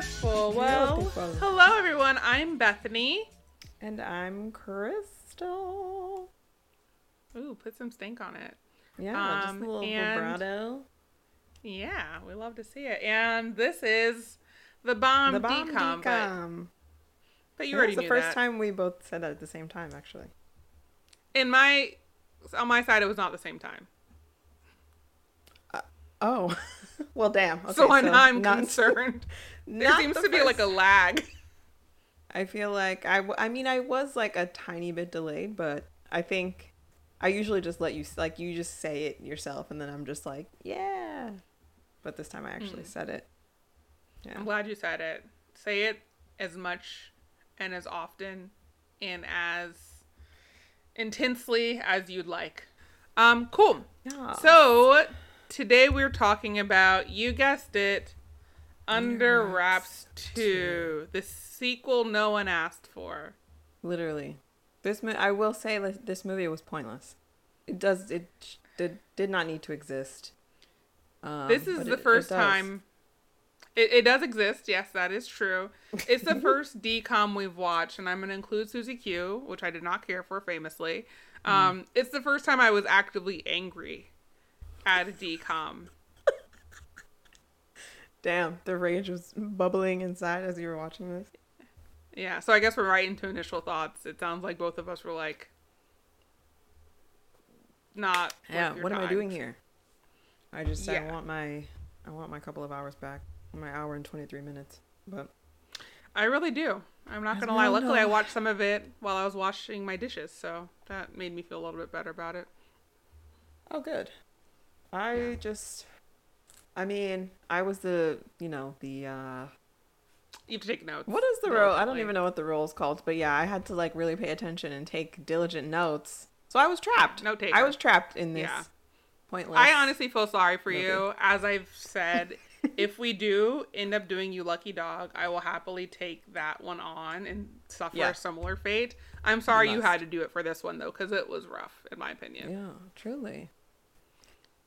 Wonderful. Well, beautiful. Hello, everyone. I'm Bethany. And I'm Crystal. Ooh, put some stink on it. Yeah, just a little vibrato. Yeah, we love to see it. And this is the bomb DCOM. But you already knew that. That was the first time we both said that at the same time, actually. On my side, it was not the same time. Oh, well, damn. Okay, so I'm not concerned. There seems to be like a lag. I feel like I was like a tiny bit delayed, but I think I usually just let you, like, you just say it yourself, and then I'm just like, yeah. But this time I actually said it. Yeah. I'm glad you said it. Say it as much and as often and as intensely as you'd like. Cool. Yeah. So today we're talking about, you guessed it, Under Wraps 2, the sequel no one asked for. Literally. I will say this movie was pointless. It did not need to exist. This is the first time. It does exist. Yes, that is true. It's the first DCOM we've watched, and I'm going to include Susie Q, which I did not care for famously. It's the first time I was actively angry at a DCOM. Damn, the rage was bubbling inside as you were watching this. Yeah, so I guess we're right into initial thoughts. It sounds like both of us were like, not. Yeah, what am I doing here? I want my couple of hours back. My hour and 23 minutes. But I really do. I'm not gonna lie. Luckily, I watched some of it while I was washing my dishes, so that made me feel a little bit better about it. Oh, good. I was the you have to take notes. What is the role? I don't even know what the role's called, but yeah, I had to like really pay attention and take diligent notes. So I was trapped. No taker. I was trapped in this pointless. I honestly feel sorry for you. As I've said, if we do end up doing You Lucky Dog, I will happily take that one on and suffer a similar fate. I'm sorry you had to do it for this one though, because it was rough, in my opinion. Yeah, truly.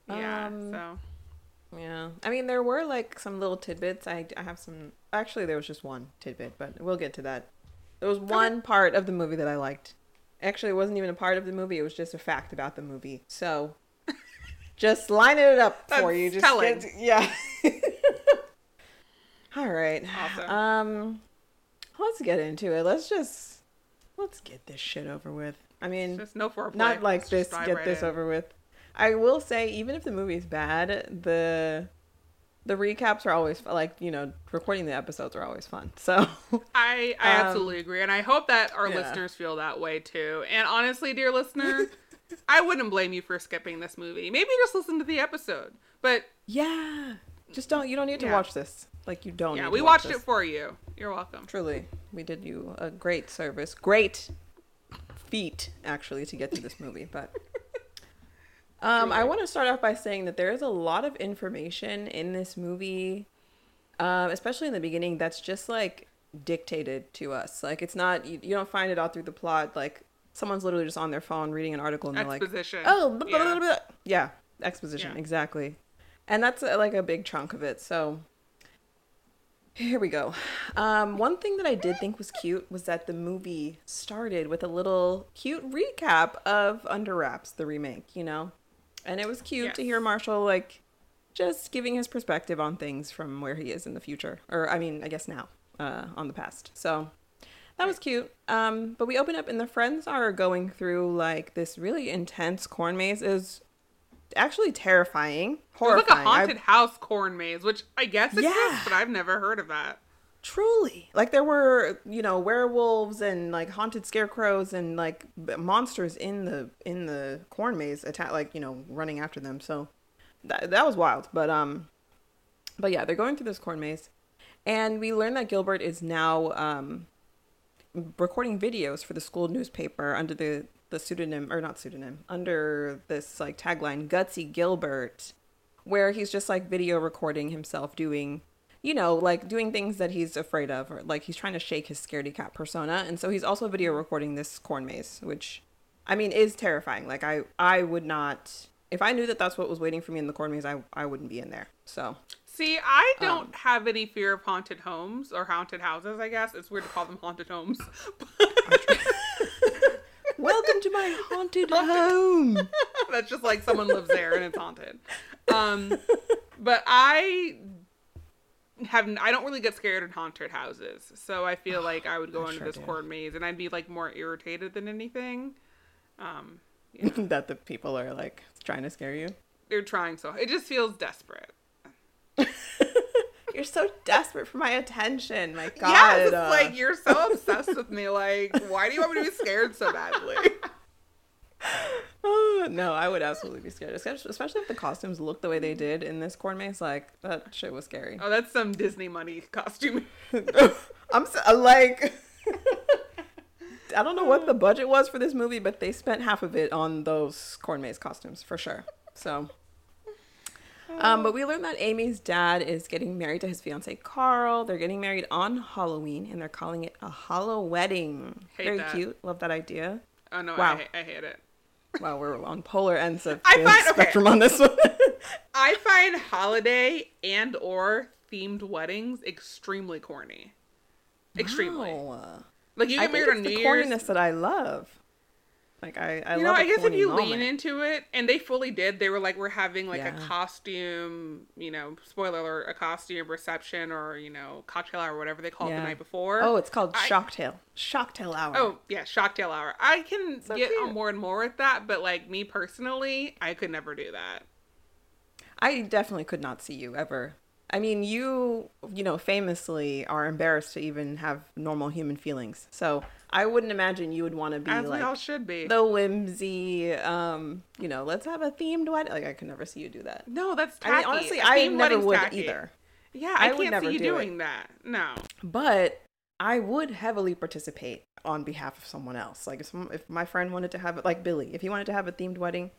Yeah. Yeah. I mean, there were like some little tidbits. I have some. Actually, there was just one tidbit, but we'll get to that. There was one part of the movie that I liked. Actually, it wasn't even a part of the movie. It was just a fact about the movie. So just lining it up for you. Just telling. All right. Awesome. Let's get into it. Let's get this shit over with. I mean, just no foreplay. Not like this. Get this over with. I will say, even if the movie is bad, the recaps are always recording the episodes are always fun. So I absolutely agree, and I hope that our listeners feel that way too. And honestly, dear listener, I wouldn't blame you for skipping this movie. Maybe just listen to the episode, but you don't need to watch this. Like, you don't. Yeah, need we to watched watch it this. For you. You're welcome. Truly, we did you a great service, great feat actually to get to this movie, but. I want to start off by saying that there is a lot of information in this movie, especially in the beginning, that's just like dictated to us. Like, it's not, you don't find it all through the plot. Like, someone's literally just on their phone reading an article and they're like, oh, blah, blah, blah, blah. Yeah, exposition. Yeah. Exactly. And that's like a big chunk of it. So here we go. One thing that I did think was cute was that the movie started with a little cute recap of Under Wraps, the remake, And it was cute to hear Marshall, like, just giving his perspective on things from where he is in the future. Or, I mean, I guess now, on the past. So, that was cute. But we open up and the friends are going through, like, this really intense corn maze. It was actually terrifying. Horrifying. It was like a haunted house corn maze, which I guess exists, but I've never heard of that. Truly. Like, there were, werewolves and, like, haunted scarecrows and, like, monsters in the corn maze running after them. So that was wild. But yeah, they're going through this corn maze. And we learn that Gilbert is now recording videos for the school newspaper under the under this, like, tagline, Gutsy Gilbert, where he's just, like, video recording himself doing... doing things that he's afraid of, or like he's trying to shake his scaredy cat persona. And so he's also video recording this corn maze, which, I mean, is terrifying. Like, I would not, if I knew that that's what was waiting for me in the corn maze, I wouldn't be in there. So See, I don't have any fear of haunted homes or haunted houses, I guess. It's weird to call them haunted homes. Welcome to my haunted home. That's just like someone lives there and it's haunted. But I don't really get scared in haunted houses. So I feel like I would go into this corn maze and I'd be like more irritated than anything. You know. That the people are like trying to scare you. They're trying so hard. It just feels desperate. You're so desperate for my attention. My God. Yeah, it's like you're so obsessed with me. Like, why do you want me to be scared so badly? Oh, no, I would absolutely be scared, especially if the costumes looked the way they did in this corn maze. Like, that shit was scary. Oh, that's some Disney money costume. I'm so, like, I don't know what the budget was for this movie, but they spent half of it on those corn maze costumes for sure. So, but we learned that Amy's dad is getting married to his fiance Carl. They're getting married on Halloween, and they're calling it a Hallow wedding. Very cute. Love that idea. Oh no! Wow. I hate it. Wow, we're on polar ends of the spectrum on this one. I find holiday and or themed weddings extremely corny. Extremely. No. Like you get married on New Year's. The corniness that I love. Like I you know, love I guess if you lean into it, and they fully did. They were like, we're having like a costume, you know, spoiler alert, a costume reception or, you know, cocktail hour, whatever they call it the night before. Oh, it's called Shocktail. Shocktail hour. Oh yeah, Shocktail hour. I can get on more and more with that, but like me personally, I could never do that. I definitely could not see you ever. I mean, you know, famously are embarrassed to even have normal human feelings. So I wouldn't imagine you would want to be as like we all should be. The whimsy, you know, let's have a themed wedding. Like I could never see you do that. No, that's tacky. I mean, honestly, I never would either. Yeah, I can't see you doing that. No. But I would heavily participate on behalf of someone else. Like if my friend wanted to have it, like Billy, if he wanted to have a themed wedding,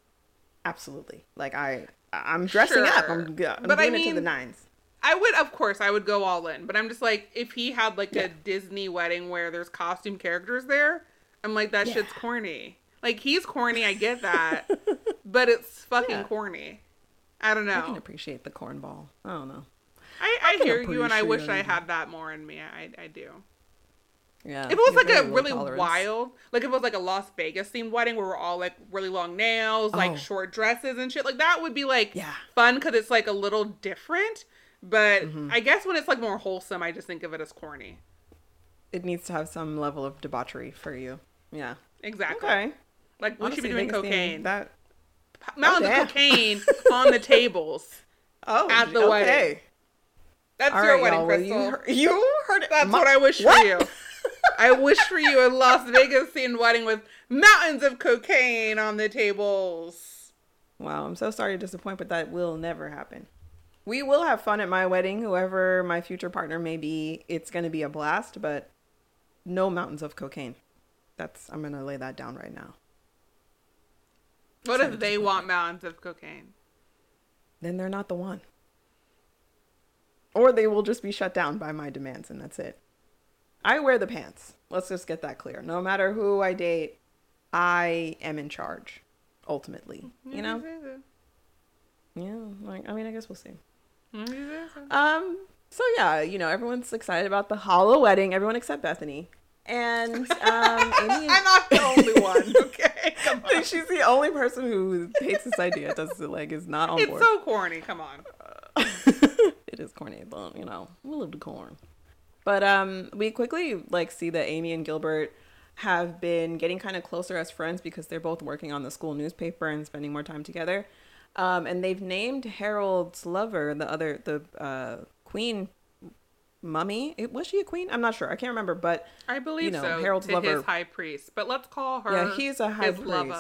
absolutely. Like I'm dressing up. I'm doing it to the nines. I would go all in, but I'm just like, if he had like a Disney wedding where there's costume characters there, I'm like, that shit's corny. Like he's corny, I get that, but it's fucking corny. I don't know. I can appreciate the cornball. I don't know. I hear you, and I wish I had that more in me. I do. Yeah. If it was like a really wild, like if it was like a Las Vegas themed wedding where we're all like really long nails, like short dresses and shit, like that would be like fun because it's like a little different. But I guess when it's like more wholesome, I just think of it as corny. It needs to have some level of debauchery for you. Yeah. Exactly. Okay. Like we should be doing cocaine. That... Mountains of cocaine on the tables at the wedding. That's your wedding, Crystal. You heard it. That's what I wish for you. I wish for you a Las Vegas themed wedding with mountains of cocaine on the tables. Wow. I'm so sorry to disappoint, but that will never happen. We will have fun at my wedding, whoever my future partner may be. It's going to be a blast, but no mountains of cocaine. I'm going to lay that down right now. What if they want mountains of cocaine? Then they're not the one. Or they will just be shut down by my demands, and that's it. I wear the pants. Let's just get that clear. No matter who I date, I am in charge, ultimately. You know? Yeah, like, I mean, I guess we'll see. So yeah, you know, everyone's excited about the Hallow wedding. Everyone except Bethany, and Amy. I'm not the only one. Okay, come on. Like, she's the only person who hates this idea. Is not on board. It's so corny. Come on. It is corny, but you know, we love the corn. But we quickly see that Amy and Gilbert have been getting kind of closer as friends because they're both working on the school newspaper and spending more time together. And they've named Harold's lover, the queen mummy. Was she a queen? I'm not sure. I can't remember, but I believe Harold's lover. His high priest, but let's call her. Yeah, he's a high priest. Lover.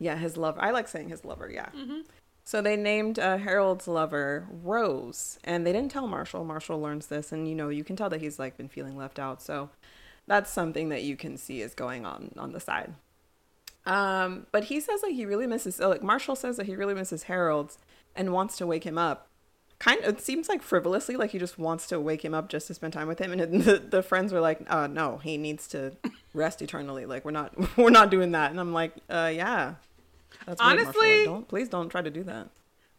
Yeah, his lover. I like saying his lover. Yeah. Mm-hmm. So they named Harold's lover Rose, and they didn't tell Marshall. Marshall learns this, and you know you can tell that he's like been feeling left out. So that's something that you can see is going on the side. But he says like he really misses Marshall says that he really misses Harold's and wants to wake him up. Kind of, it seems like frivolously, like he just wants to wake him up just to spend time with him. And the friends were like, no, he needs to rest eternally. Like we're not doing that. And I'm like, yeah. That's weird, Marshall. Like, please don't try to do that.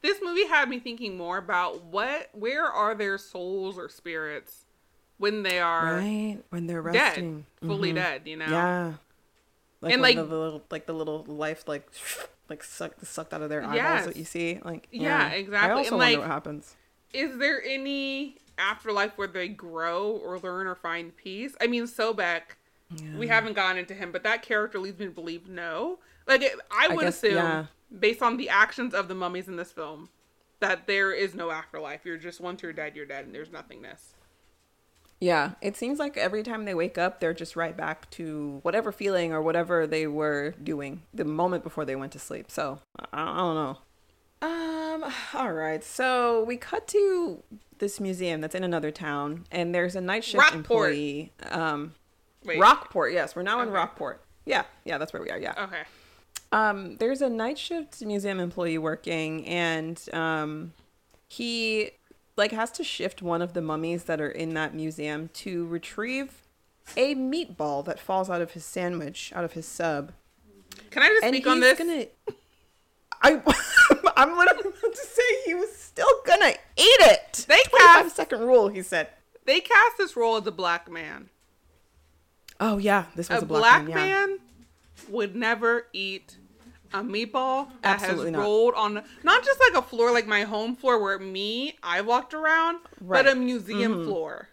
This movie had me thinking more about where are their souls or spirits when they are when they're resting, dead, fully dead, you know? Yeah. Like, and like the little, like the little life, like sucked out of their eyeballs. Yes. What you see, like yeah, exactly. I also wonder like, what happens. Is there any afterlife where they grow or learn or find peace? I mean, Sobek, we haven't gotten into him, but that character leads me to believe no. Like I would assume, based on the actions of the mummies in this film, that there is no afterlife. You're just, once you're dead, and there's nothingness. Yeah, it seems like every time they wake up, they're just right back to whatever feeling or whatever they were doing the moment before they went to sleep. So, I don't know. All right. So, we cut to this museum that's in another town, and there's a night shift employee. Rockport, yes. We're now in Rockport. Yeah, that's where we are, yeah. Okay. There's a night shift museum employee working, and he... like has to shift one of the mummies that are in that museum to retrieve a meatball that falls out of his sandwich, out of his sub. Can I just speak on this? I'm literally about to say he was still gonna eat it. 25-second rule, he said. They cast this role as a black man. Oh yeah, this was a black man. A black man would never eat a meatball that has rolled on, not just like a floor, like my home floor where I walked around, but a museum floor.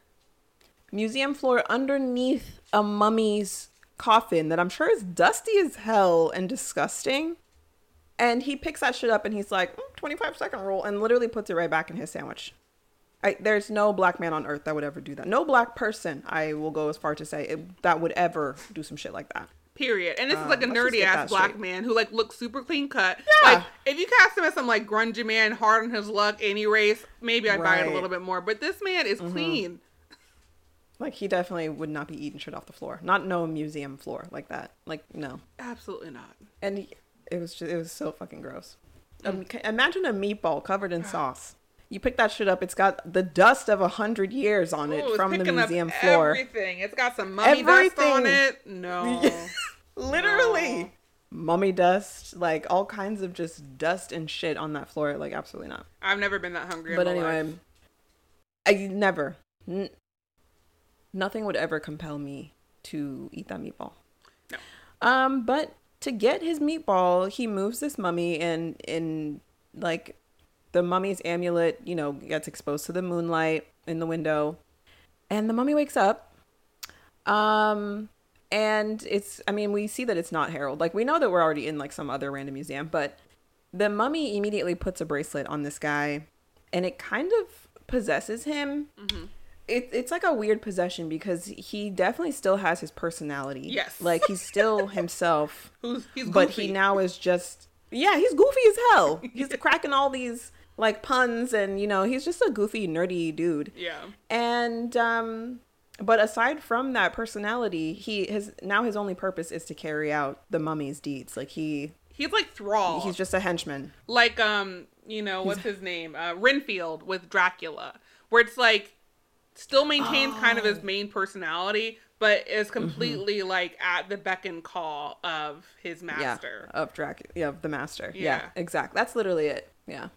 Museum floor underneath a mummy's coffin that I'm sure is dusty as hell and disgusting. And he picks that shit up and he's like, 25-second rule, and literally puts it right back in his sandwich. There's no black man on earth that would ever do that. No black person, I will go as far to say, that would ever do some shit like that. Period. And this is like a nerdy ass black man who like looks super clean cut. Yeah. Like if you cast him as some like grungy man, hard on his luck, any race, maybe I'd buy it a little bit more. But this man is clean. Like he definitely would not be eating shit off the floor. Not no museum floor like that. Like no. Absolutely not. And it was so fucking gross. Imagine a meatball covered in sauce. You pick that shit up. It's got the dust of 100 years on it from the museum floor. Everything. It's got some mummy dust on it. No, literally mummy dust. Like all kinds of just dust and shit on that floor. Like absolutely not. I've never been that hungry. But anyway, I never. Nothing would ever compel me to eat that meatball. No. But to get his meatball, he moves this mummy and like. The mummy's amulet, you know, gets exposed to the moonlight in the window. And the mummy wakes up. And it's, I mean, we see that it's not Harold. Like, we know that we're already in, like, some other random museum. But the mummy immediately puts a bracelet on this guy. And it kind of possesses him. Mm-hmm. It's like a weird possession because he definitely still has his personality. Yes. Like, he's still himself. He's goofy. But he now is just... yeah, he's goofy as hell. He's cracking all these... like puns and, you know, he's just a goofy, nerdy dude. Yeah. And, but aside from that personality, his only purpose is to carry out the mummy's deeds. Like he's like thrall. He's just a henchman. Like, you know, what's his name? Renfield with Dracula, where it's like still maintains kind of his main personality, but is completely like at the beck and call of his master. Yeah, of Dracula, of the master. Yeah, exactly. That's literally it. Yeah.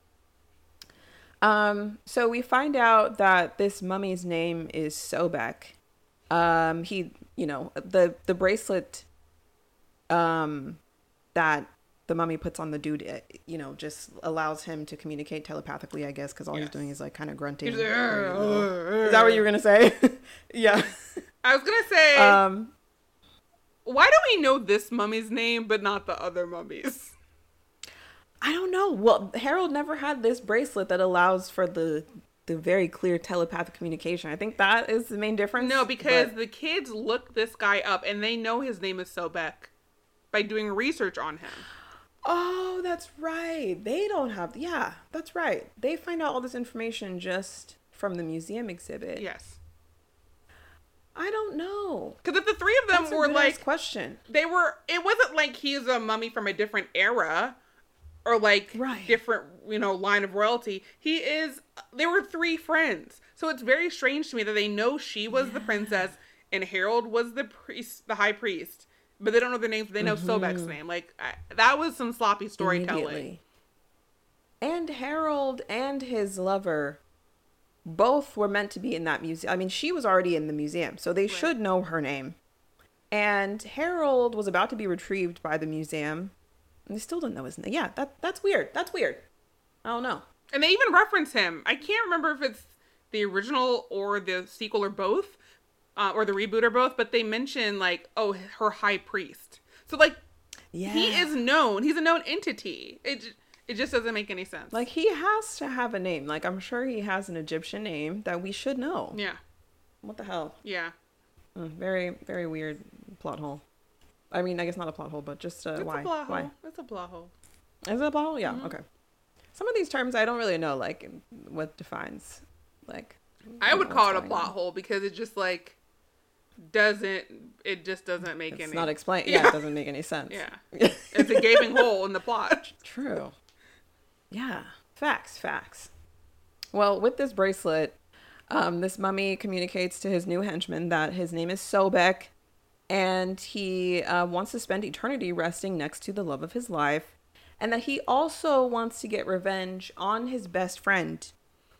So we find out that this mummy's name is Sobek. He, you know, the bracelet, that the mummy puts on the dude, you know, just allows him to communicate telepathically, I guess. Cause all he's doing is like kind of grunting. Like, is that what you were going to say? Yeah. I was going to say, why do we know this mummy's name, but not the other mummies? I don't know. Well, Harold never had this bracelet that allows for the very clear telepathic communication. I think that is the main difference. No, because the kids look this guy up and they know his name is Sobek by doing research on him. Oh, that's right. They don't have... yeah, that's right. They find out all this information just from the museum exhibit. Yes. I don't know. Because if the three of them were like... question. They were... it wasn't like he's a mummy from a different era... or like different, you know, line of royalty. He is, there were three friends. So it's very strange to me that they know she was the princess and Harold was the priest, the high priest, but they don't know their names. They know Sobek's name. Like that was some sloppy storytelling. and Harold and his lover both were meant to be in that museum. I mean, she was already in the museum, so they should know her name. And Harold was about to be retrieved by the museum, and they still didn't know his name. Yeah, that's weird. That's weird. I don't know. And they even reference him. I can't remember if it's the original or the sequel or both, or the reboot or both, but they mention, like, oh, her high priest. So, like, he is known. He's a known entity. It just doesn't make any sense. Like, he has to have a name. Like, I'm sure he has an Egyptian name that we should know. Yeah. What the hell? Yeah. Very, very weird plot hole. I mean, I guess not a plot hole, but just why? A plot hole. It's a plot hole. Is it a plot hole? Yeah. Mm-hmm. Okay. Some of these terms I don't really know, like, what defines, like... I would call it a plot hole because it just, like, doesn't make any... It's not explained. Yeah, it doesn't make any sense. Yeah. It's a gaping hole in the plot. True. Yeah. Facts. Well, with this bracelet, this mummy communicates to his new henchman that his name is Sobek, and he wants to spend eternity resting next to the love of his life. And that he also wants to get revenge on his best friend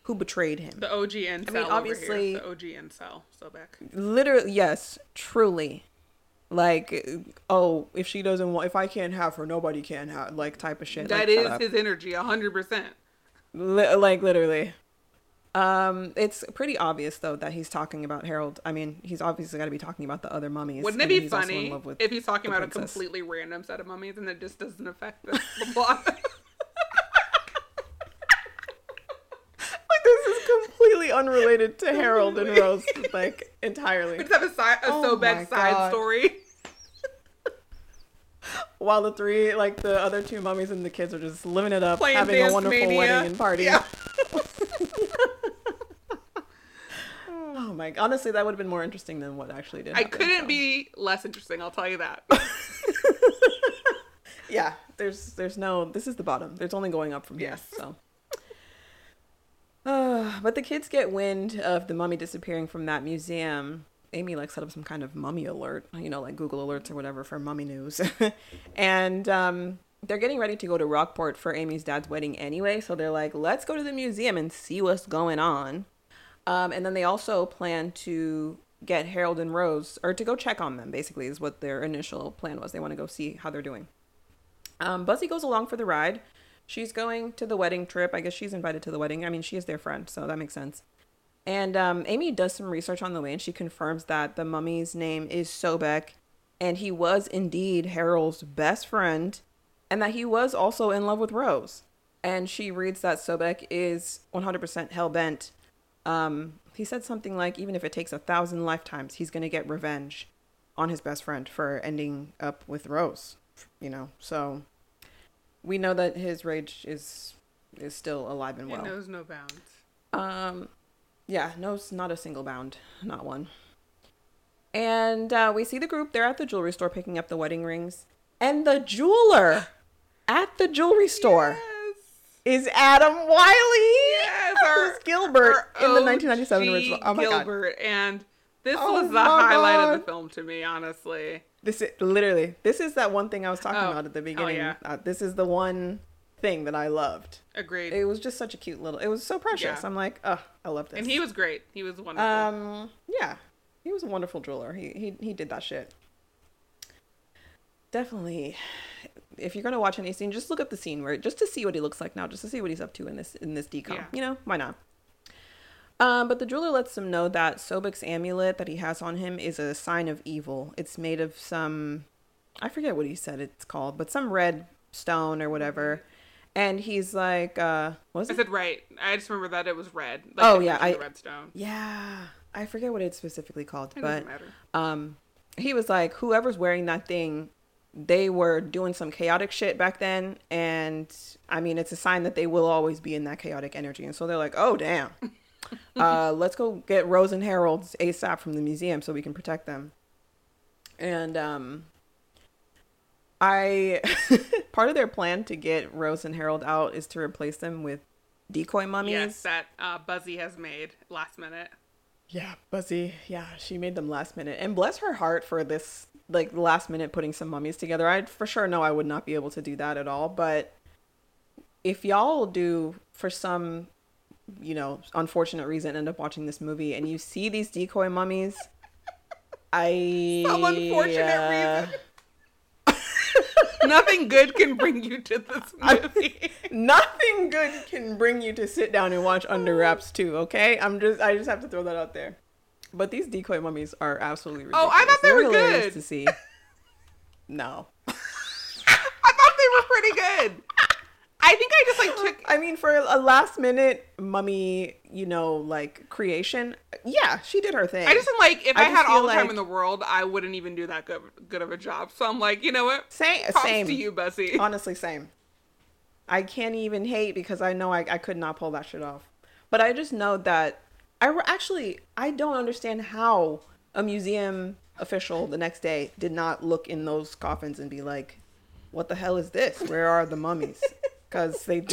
who betrayed him. The OG incel. I mean, obviously. The OG incel. Sobek. Literally, yes. Truly. Like, oh, if she doesn't want, if I can't have her, nobody can have, like, type of shit. That is his energy, 100%. Like, literally. It's pretty obvious, though, that he's talking about Harold. I mean, he's obviously got to be talking about the other mummies. Wouldn't it be funny if he's talking about princess. A completely random set of mummies and it just doesn't affect the plot? Like, this is completely unrelated to Harold and Rose, like, entirely. We just have a Sobek side story. While the other two mummies and the kids are just living it up, having a wonderful wedding and party. Yeah. Oh my! Honestly, that would have been more interesting than what actually did happen. I couldn't be less interesting. I'll tell you that. Yeah, there's no. This is the bottom. There's only going up from here. Yes. So, but the kids get wind of the mummy disappearing from that museum. Amy like set up some kind of mummy alert, you know, like Google alerts or whatever for mummy news, and they're getting ready to go to Rockport for Amy's dad's wedding anyway. So they're like, let's go to the museum and see what's going on. And then they also plan to get Harold and Rose, or to go check on them, basically, is what their initial plan was. They want to go see how they're doing. Buzzy goes along for the ride. She's going to the wedding trip. I guess she's invited to the wedding. I mean, she is their friend, so that makes sense. And Amy does some research on the way, and she confirms that the mummy's name is Sobek, and he was indeed Harold's best friend, and that he was also in love with Rose. And she reads that Sobek is 100% hell-bent. He said something like, even if it takes 1,000 lifetimes, he's going to get revenge on his best friend for ending up with Rose, you know? So we know that his rage is still alive and well. It knows no bounds. Yeah, knows not a single bound, not one. And, we see the group there at the jewelry store picking up the wedding rings, and the jeweler at the jewelry store is Adam Wiley. Yes, Gilbert in the 1997 original. Oh my Gilbert. God. And this was the highlight of the film to me, honestly. This is that one thing I was talking about at the beginning. Oh, yeah. This is the one thing that I loved. Agreed. It was just such a cute little, it was so precious. Yeah. I'm like, oh, I love this. And he was great. He was wonderful. Yeah, he was a wonderful jeweler. He did that shit. Definitely. If you're going to watch any scene, just look up the scene where just to see what he looks like now, just to see what he's up to in this decom, yeah. You know, why not? But the jeweler lets them know that Sobek's amulet that he has on him is a sign of evil. It's made of some, I forget what he said it's called, but some red stone or whatever. And he's like, was it? I said, right. I just remember that it was red. Like, oh yeah. The red stone. Yeah. I forget what it's specifically called, but, he was like, whoever's wearing that thing, they were doing some chaotic shit back then, and I mean, it's a sign that they will always be in that chaotic energy. And so they're like, oh damn, let's go get Rose and Harold's ASAP from the museum so we can protect them. And I part of their plan to get Rose and Harold out is to replace them with decoy mummies. Yes, that Buzzy has made last minute. Yeah, Buzzy. Yeah, she made them last minute, and bless her heart for this, like, last minute putting some mummies together. I for sure know I would not be able to do that at all, but if y'all do, for some, you know, unfortunate reason, end up watching this movie and you see these decoy mummies, some unfortunate reason. Nothing good can bring you to this movie. Nothing good can bring you to sit down and watch Under Wraps 2, okay? I just have to throw that out there. But these decoy mummies are absolutely ridiculous. Oh, I thought they were good to see. No. I thought they were pretty good. I think I just for a last minute mummy, you know, like creation. Yeah, she did her thing. I just am like, if I had all the time in the world, I wouldn't even do that good of a job. So I'm like, you know what? Same. Props to you, Bessie. Honestly, same. I can't even hate because I know I could not pull that shit off. But I just know that I don't understand how a museum official the next day did not look in those coffins and be like, what the hell is this? Where are the mummies? Because they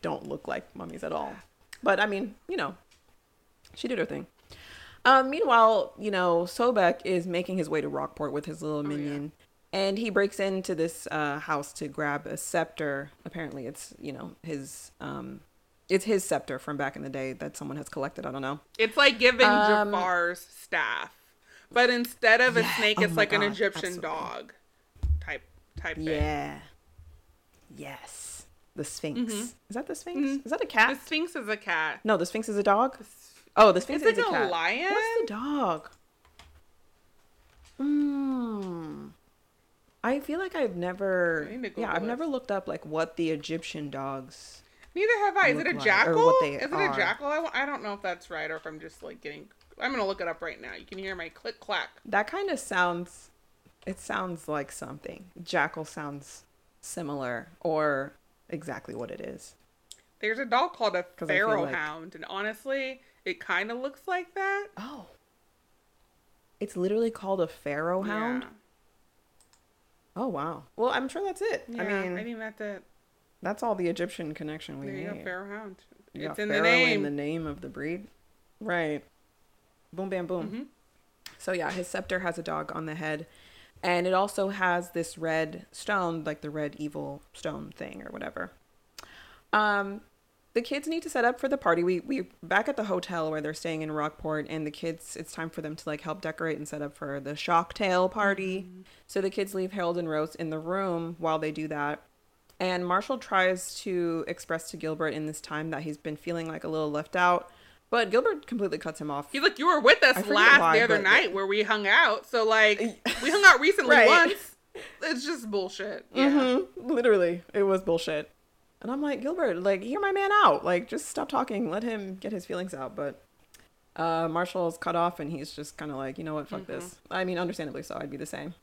don't look like mummies at all. But, I mean, you know, she did her thing. Meanwhile, you know, Sobek is making his way to Rockport with his little minion. Yeah. And he breaks into this house to grab a scepter. Apparently it's, you know, his scepter from back in the day that someone has collected. I don't know. It's like giving Jafar's staff. But instead of a snake, it's like an Egyptian dog type thing. Yeah. Yes. The Sphinx. Mm-hmm. Is that the Sphinx? Mm-hmm. Is that a cat? The Sphinx is a cat. No, the Sphinx is a dog. The Sphinx is a cat. Is it a lion? What's the dog? I feel like I've never... I've never looked up like what the Egyptian dogs... Neither have I. Is it a jackal? Is it a jackal? I don't know if that's right or if I'm just like getting... I'm going to look it up right now. You can hear my click clack. That kind of sounds... It sounds like something. Jackal sounds similar or... exactly what it is. There's a dog called a Pharaoh Hound, and honestly, it kind of looks like that. Oh. It's literally called a Pharaoh Hound? Yeah. Oh, wow. Well, I'm sure that's it. Yeah, I mean that's it. That's all the Egyptian connection we need. There you go, Pharaoh Hound. It's in the name. In the name of the breed. Right. Boom, bam, boom. Mm-hmm. So, yeah, his scepter has a dog on the head. And it also has this red stone, like the red evil stone thing or whatever. The kids need to set up for the party. We're back at the hotel where they're staying in Rockport, and the kids, it's time for them to like help decorate and set up for the Shocktail party. Mm-hmm. So the kids leave Harold and Rose in the room while they do that. And Marshall tries to express to Gilbert in this time that he's been feeling like a little left out. But Gilbert completely cuts him off. He's like, you were with us the other night where we hung out. So, like, we hung out recently once. It's just bullshit. Yeah. Mm-hmm. Literally. It was bullshit. And I'm like, Gilbert, like, hear my man out. Like, just stop talking. Let him get his feelings out. But Marshall's cut off, and he's just kind of like, you know what? Fuck this. I mean, understandably so. I'd be the same.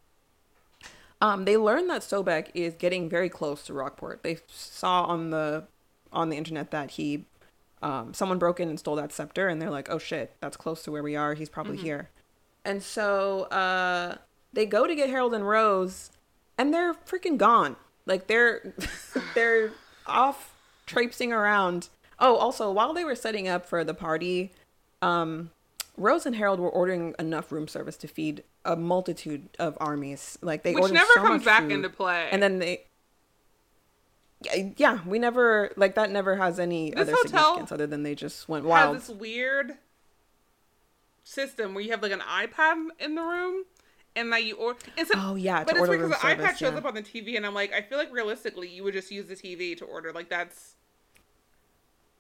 They learn that Sobek is getting very close to Rockport. They saw on the internet that he... someone broke in and stole that scepter, and they're like, oh shit, that's close to where we are. He's probably here. And so they go to get Harold and Rose, and they're freaking gone. Like they're off traipsing around. Oh, also, while they were setting up for the party, Rose and Harold were ordering enough room service to feed a multitude of armies. Like they ordered so much food. Which never comes back into play. And then they... Yeah, we never, like, that never has any other significance other than they just went wild. This weird system where you have, like, an iPad in the room and that you order. Oh, yeah. But it's weird because the iPad shows up on the TV, and I'm like, I feel like realistically you would just use the TV to order. Like, that's.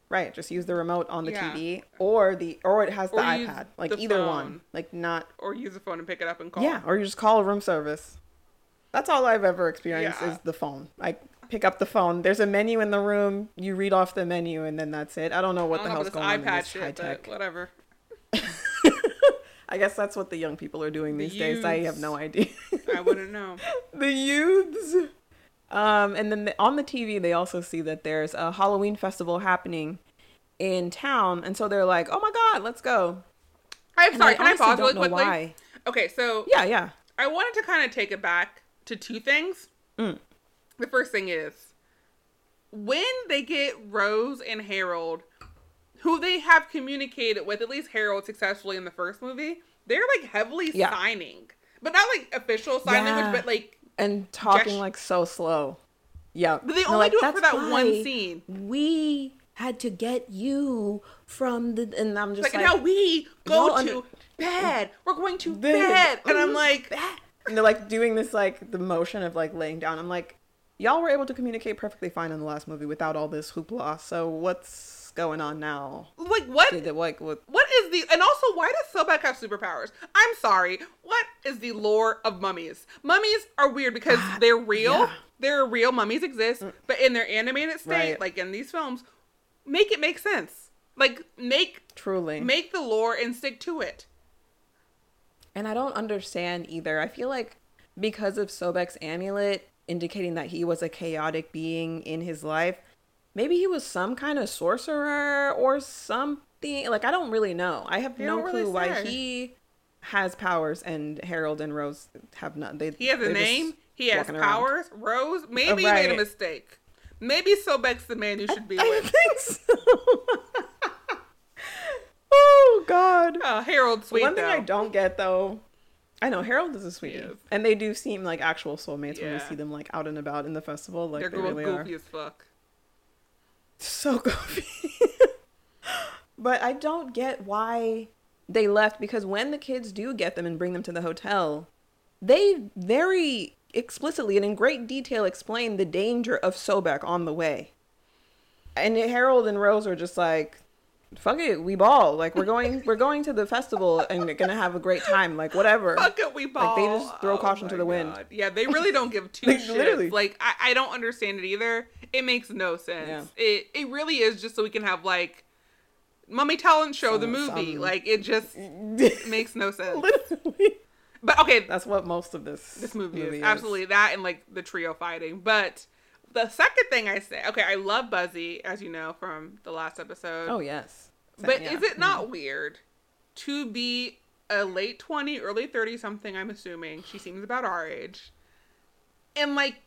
Right. Just use the remote on the TV or it has the iPad. Like, either one. Like, not. Or use the phone and pick it up and call. Yeah. Or you just call room service. That's all I've ever experienced is the phone. Like. Pick up the phone. There's a menu in the room. You read off the menu, and then that's it. I don't know what the hell's going on in this high tech. Whatever. I guess that's what the young people are doing these days. I have no idea. I wouldn't know. The youths. And then on the TV, they also see that there's a Halloween festival happening in town, and so they're like, "Oh my god, let's go!" I'm sorry. Can I pause really quickly? Why. Okay, so yeah. I wanted to kind of take it back to two things. The first thing is, when they get Rose and Harold, who they have communicated with, at least Harold successfully in the first movie, they're like heavily signing. But not like official sign language, but like... And talking like so slow. Yeah. But they only do it for that one scene. We had to get you from the... And I'm just like... no, we go to bed. We're going to bed. And I'm like... And they're like doing this like the motion of like laying down. I'm like, y'all were able to communicate perfectly fine in the last movie without all this hoopla. So what's going on now? Like what? What is the... And also, why does Sobek have superpowers? I'm sorry. What is the lore of mummies? Mummies are weird because they're real. Yeah. They're real. Mummies exist. But in their animated state, like in these films, make it make sense. Like make the lore and stick to it. And I don't understand either. I feel like because of Sobek's amulet indicating that he was a chaotic being in his life, maybe he was some kind of sorcerer or something. Like, I don't really know. I have no clue why he has powers and Harold and Rose have none. He has a name. He has powers. Rose, maybe you made a mistake. Maybe Sobek's the man you should be with. I think so. Oh, God. Oh, Harold's sweet, One thing I don't get, though... I know, Harold is a sweetie. Yes. And they do seem like actual soulmates when we see them, like, out and about in the festival. Like, they really are. They're goofy as fuck. So goofy. But I don't get why they left, because when the kids do get them and bring them to the hotel, they very explicitly and in great detail explain the danger of Sobek on the way. And Harold and Rose are just like... fuck it, we ball. Like, we're going to the festival and we're gonna have a great time. Like, whatever. Fuck it, we ball. Like, they just throw caution to the wind. Yeah, they really don't give two shits. Literally. Like, I don't understand it either. It makes no sense. Yeah. It really is just so we can have, like, mummy talent show the movie. Like, it just makes no sense. Literally. But, okay. That's what most of this movie is. Absolutely. That and, like, the trio fighting. But... the second thing I say, okay, I love Buzzy, as you know, from the last episode. Oh, yes. But is it not weird to be a late 20, early 30 something, I'm assuming. She seems about our age. And like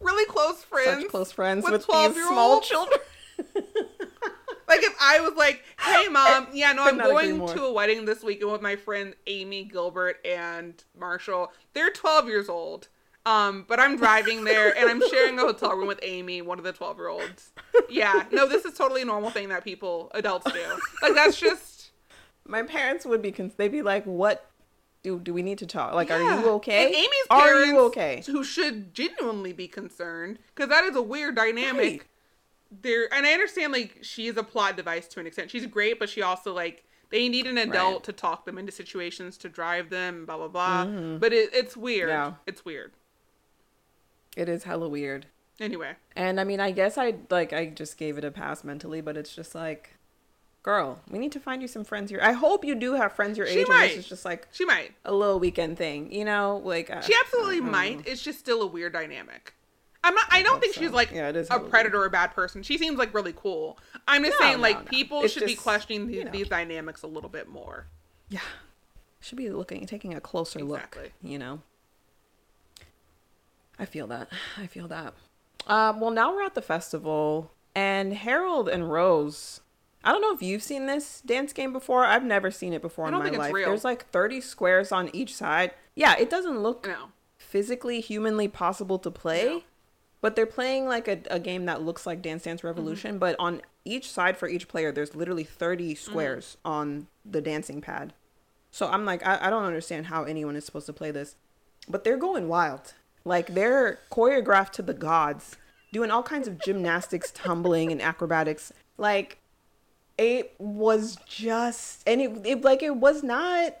really close friends. Such close friends with 12-year-olds. Small children. Like if I was like, hey mom, I'm going to a wedding this weekend with my friend Amy, Gilbert, and Marshall. They're 12 years old. But I'm driving there and I'm sharing a hotel room with Amy, one of the 12-year-olds. Yeah. No, this is totally a normal thing that adults do. Like, that's just... my parents would be... they'd be like, what... Do we need to talk? Like, are you okay? And Amy's parents... are you okay? Who should genuinely be concerned, because that is a weird dynamic. Right. And I understand, like, she is a plot device to an extent. She's great, but she also, like... they need an adult to talk them into situations, to drive them, blah, blah, blah. Mm-hmm. But it's weird. Yeah. It's weird. It is hella weird. Anyway. And I mean, I guess I just gave it a pass mentally, but it's just like, girl, we need to find you some friends here. I hope you do have friends your age. This is just like a little weekend thing, you know? Like she absolutely might. It's just still a weird dynamic. I don't think she's like a predator or a bad person. She seems like really cool. I'm just saying people should be questioning these dynamics a little bit more. Yeah. Should be taking a closer look, you know? I feel that. Well, now we're at the festival, and Harold and Rose, I don't know if you've seen this dance game before. I've never seen it before in my life. Real. There's like 30 squares on each side. Yeah, it doesn't look physically, humanly possible to play, but they're playing like a game that looks like Dance Dance Revolution, but on each side for each player, there's literally 30 squares on the dancing pad. So I'm like, I don't understand how anyone is supposed to play this, but they're going wild. Like, they're choreographed to the gods, doing all kinds of gymnastics, tumbling, and acrobatics. Like, it was just... and it was not...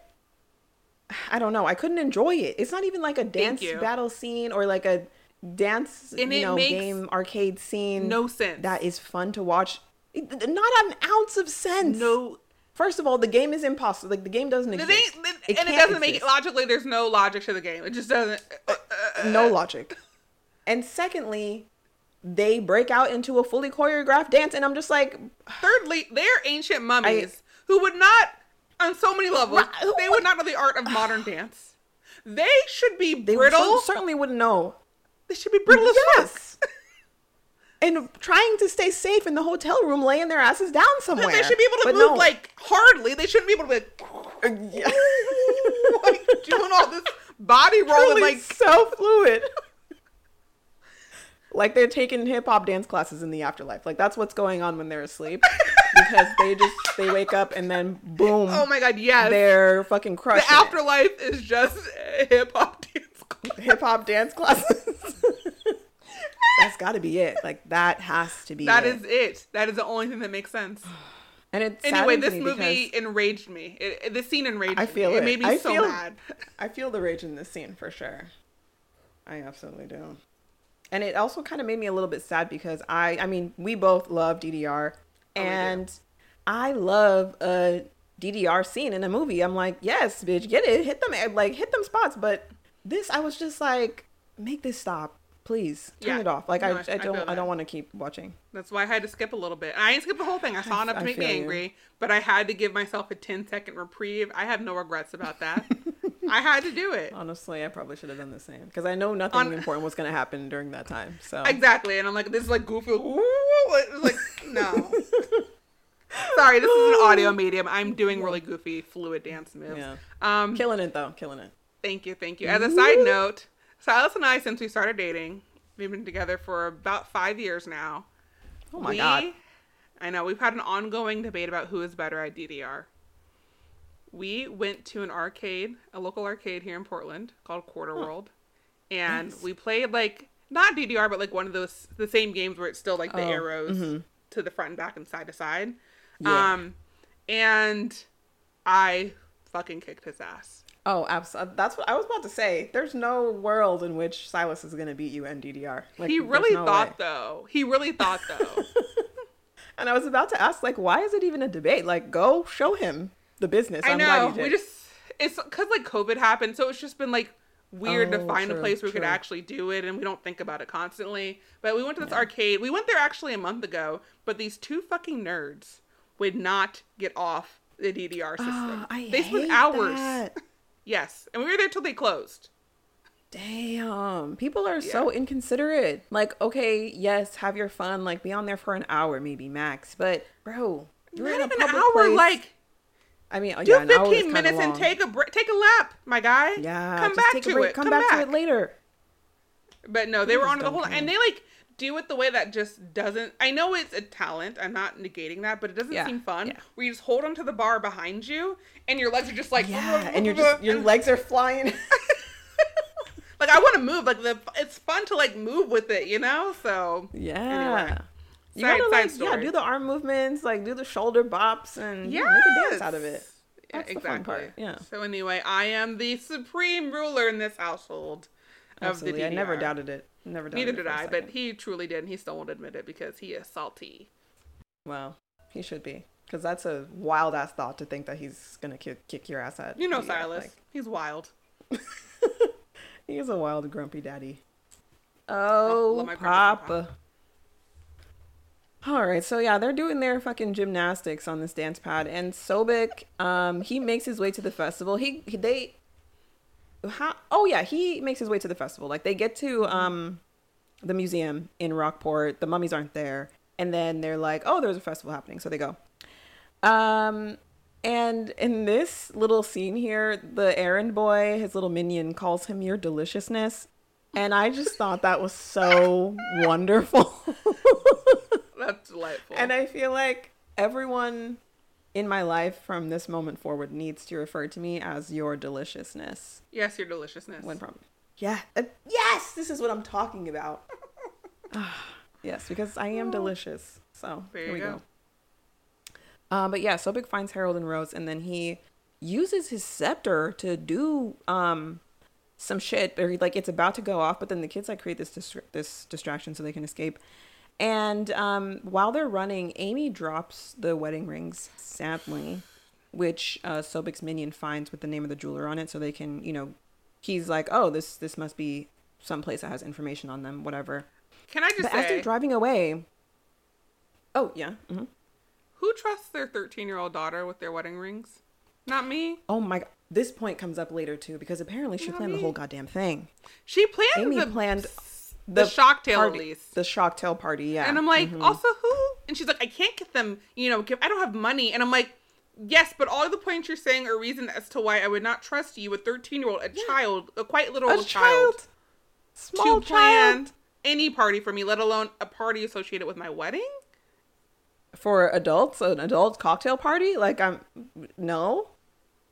I don't know. I couldn't enjoy it. It's not even like a dance battle scene or like a dance, game arcade scene. No sense. That is fun to watch. Not an ounce of sense. No. First of all, the game is impossible. Like, the game doesn't exist. Make it logically. There's no logic to the game. It just doesn't. No logic. And secondly, they break out into a fully choreographed dance. And I'm just like... thirdly, they're ancient mummies who would not, on so many levels, they would not know the art of modern dance. They should be brittle. They certainly wouldn't know. They should be brittle as fuck. And trying to stay safe in the hotel room, laying their asses down somewhere. They should be able to move, like, hardly. They shouldn't be able to be like doing all this body rolling, like... so fluid. Like, they're taking hip-hop dance classes in the afterlife. Like, that's what's going on when they're asleep. Because they wake up and then, boom. Oh, my God, yes. They're fucking crushing The afterlife it. Is just hip-hop dance classes. Hip-hop dance classes. That's got to be it. Like, that has to be That it. Is it. That is the only thing that makes sense. And it's Anyway, this movie enraged me. This scene enraged me. I feel me. It. It made me so mad. I feel the rage in this scene, for sure. I absolutely do. And it also kind of made me a little bit sad because I mean, we both love DDR and I love a DDR scene in a movie. I'm like, yes, bitch, get it. Hit them spots. But this, I was just like, make this stop, please. Turn it off. Like, no, I don't want to keep watching. That's why I had to skip a little bit. I didn't skip the whole thing. I saw enough to make me angry, but I had to give myself a 10-second reprieve. I have no regrets about that. I had to do it. Honestly, I probably should have done the same because I know nothing important was going to happen during that time. So exactly, and I'm like, this is like goofy. It's like no. Sorry, this is an audio medium. I'm doing really goofy fluid dance moves. Yeah. Killing it though, killing it. Thank you. As a side note, Silas and I, since we started dating, we've been together for about 5 years now. Oh my God. I know we've had an ongoing debate about who is better at DDR. We went to an arcade, a local arcade here in Portland called Quarter World, and we played like not DDR, but like one of those the same games where it's still like the arrows to the front and back and side to side. Yeah. And I fucking kicked his ass. Oh, absolutely! That's what I was about to say. There's no world in which Silas is gonna beat you in DDR. Like, He really thought though. And I was about to ask, like, why is it even a debate? Like, go show him. The business. I know. Glad you did. It's because like COVID happened. So it's just been like weird to find a place where we could actually do it. And we don't think about it constantly. But we went to this arcade. We went there actually a month ago. But these two fucking nerds would not get off the DDR system. They spent hours. That. Yes. And we were there till they closed. Damn. People are so inconsiderate. Like, okay, yes, have your fun. Like, be on there for an hour, maybe max. But, bro, you're in a public place. Like, I mean, do 15 minutes and take a lap, my guy. Yeah, come back to it. Come back to it later. But no, they were on the whole, and they like do it the way that just doesn't. I know it's a talent. I'm not negating that, but it doesn't seem fun. Yeah. Where you just hold onto the bar behind you, and your legs are just like and your legs are flying. Like I want to move. Like it's fun to like move with it, you know. So anyway. You gotta do the arm movements, like do the shoulder bops and make a dance out of it. That's the fun part. Yeah. So anyway, I am the supreme ruler in this household. Absolutely. I never doubted it. Neither did I, but he truly did, and he still won't admit it because he is salty. Well, he should be, because that's a wild ass thought to think that he's gonna kick your ass at. You know, Silas, he's wild. He is a wild, grumpy daddy. Oh, Papa. All right, so they're doing their fucking gymnastics on this dance pad, and Sobek, he makes his way to the festival. He makes his way to the festival. Like they get to the museum in Rockport. The mummies aren't there, and then they're like, "Oh, there's a festival happening," so they go. And in this little scene here, the errand boy, his little minion, calls him "your deliciousness," and I just thought that was so wonderful. That's delightful. And I feel like everyone in my life from this moment forward needs to refer to me as your deliciousness. Yes, your deliciousness. When prompted. Yeah. Yes, this is what I'm talking about. Yes, because I am delicious. So here we go. But yeah, Sobek finds Harold and Rose, and then he uses his scepter to do some shit. Or like it's about to go off, but then the kids like create this distraction so they can escape. And while they're running, Amy drops the wedding rings, sadly, which Sobek's minion finds with the name of the jeweler on it. So they can, you know, he's like, oh, this must be someplace that has information on them, whatever. Can I just say, as they're driving away. Oh, yeah. Mm-hmm. Who trusts their 13-year-old daughter with their wedding rings? Not me. Oh, my God. This point comes up later, too, because apparently she planned the whole goddamn thing. She planned Amy planned... The Shocktail release. The Shocktail party, yeah. And I'm like, also who? And she's like, I can't get them, I don't have money. And I'm like, yes, but all of the points you're saying are reason as to why I would not trust you, a 13-year-old, a child, a quite literal child. Small to plan any party for me, let alone a party associated with my wedding. For adults, an adult cocktail party? Like, no.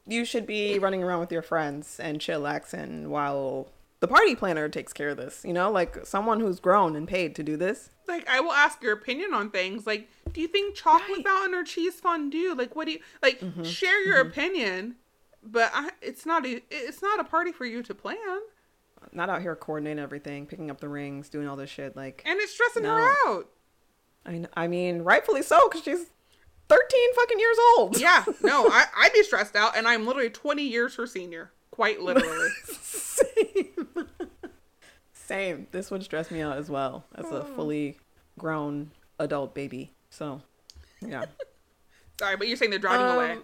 You should be running around with your friends and chillaxing while the party planner takes care of this, you know? Like, someone who's grown and paid to do this. Like, I will ask your opinion on things. Like, do you think chocolate fountain or cheese fondue? Like, what do you... Like, share your opinion, but it's not a party for you to plan. Not out here coordinating everything, picking up the rings, doing all this shit, like... And it's stressing her out. I mean, rightfully so, because she's 13 fucking years old. Yeah, no, I'd be stressed out, and I'm literally 20 years her senior. Quite literally. Same. This would stress me out as well, as a fully grown adult baby. So, yeah. Sorry, but you're saying they're driving away.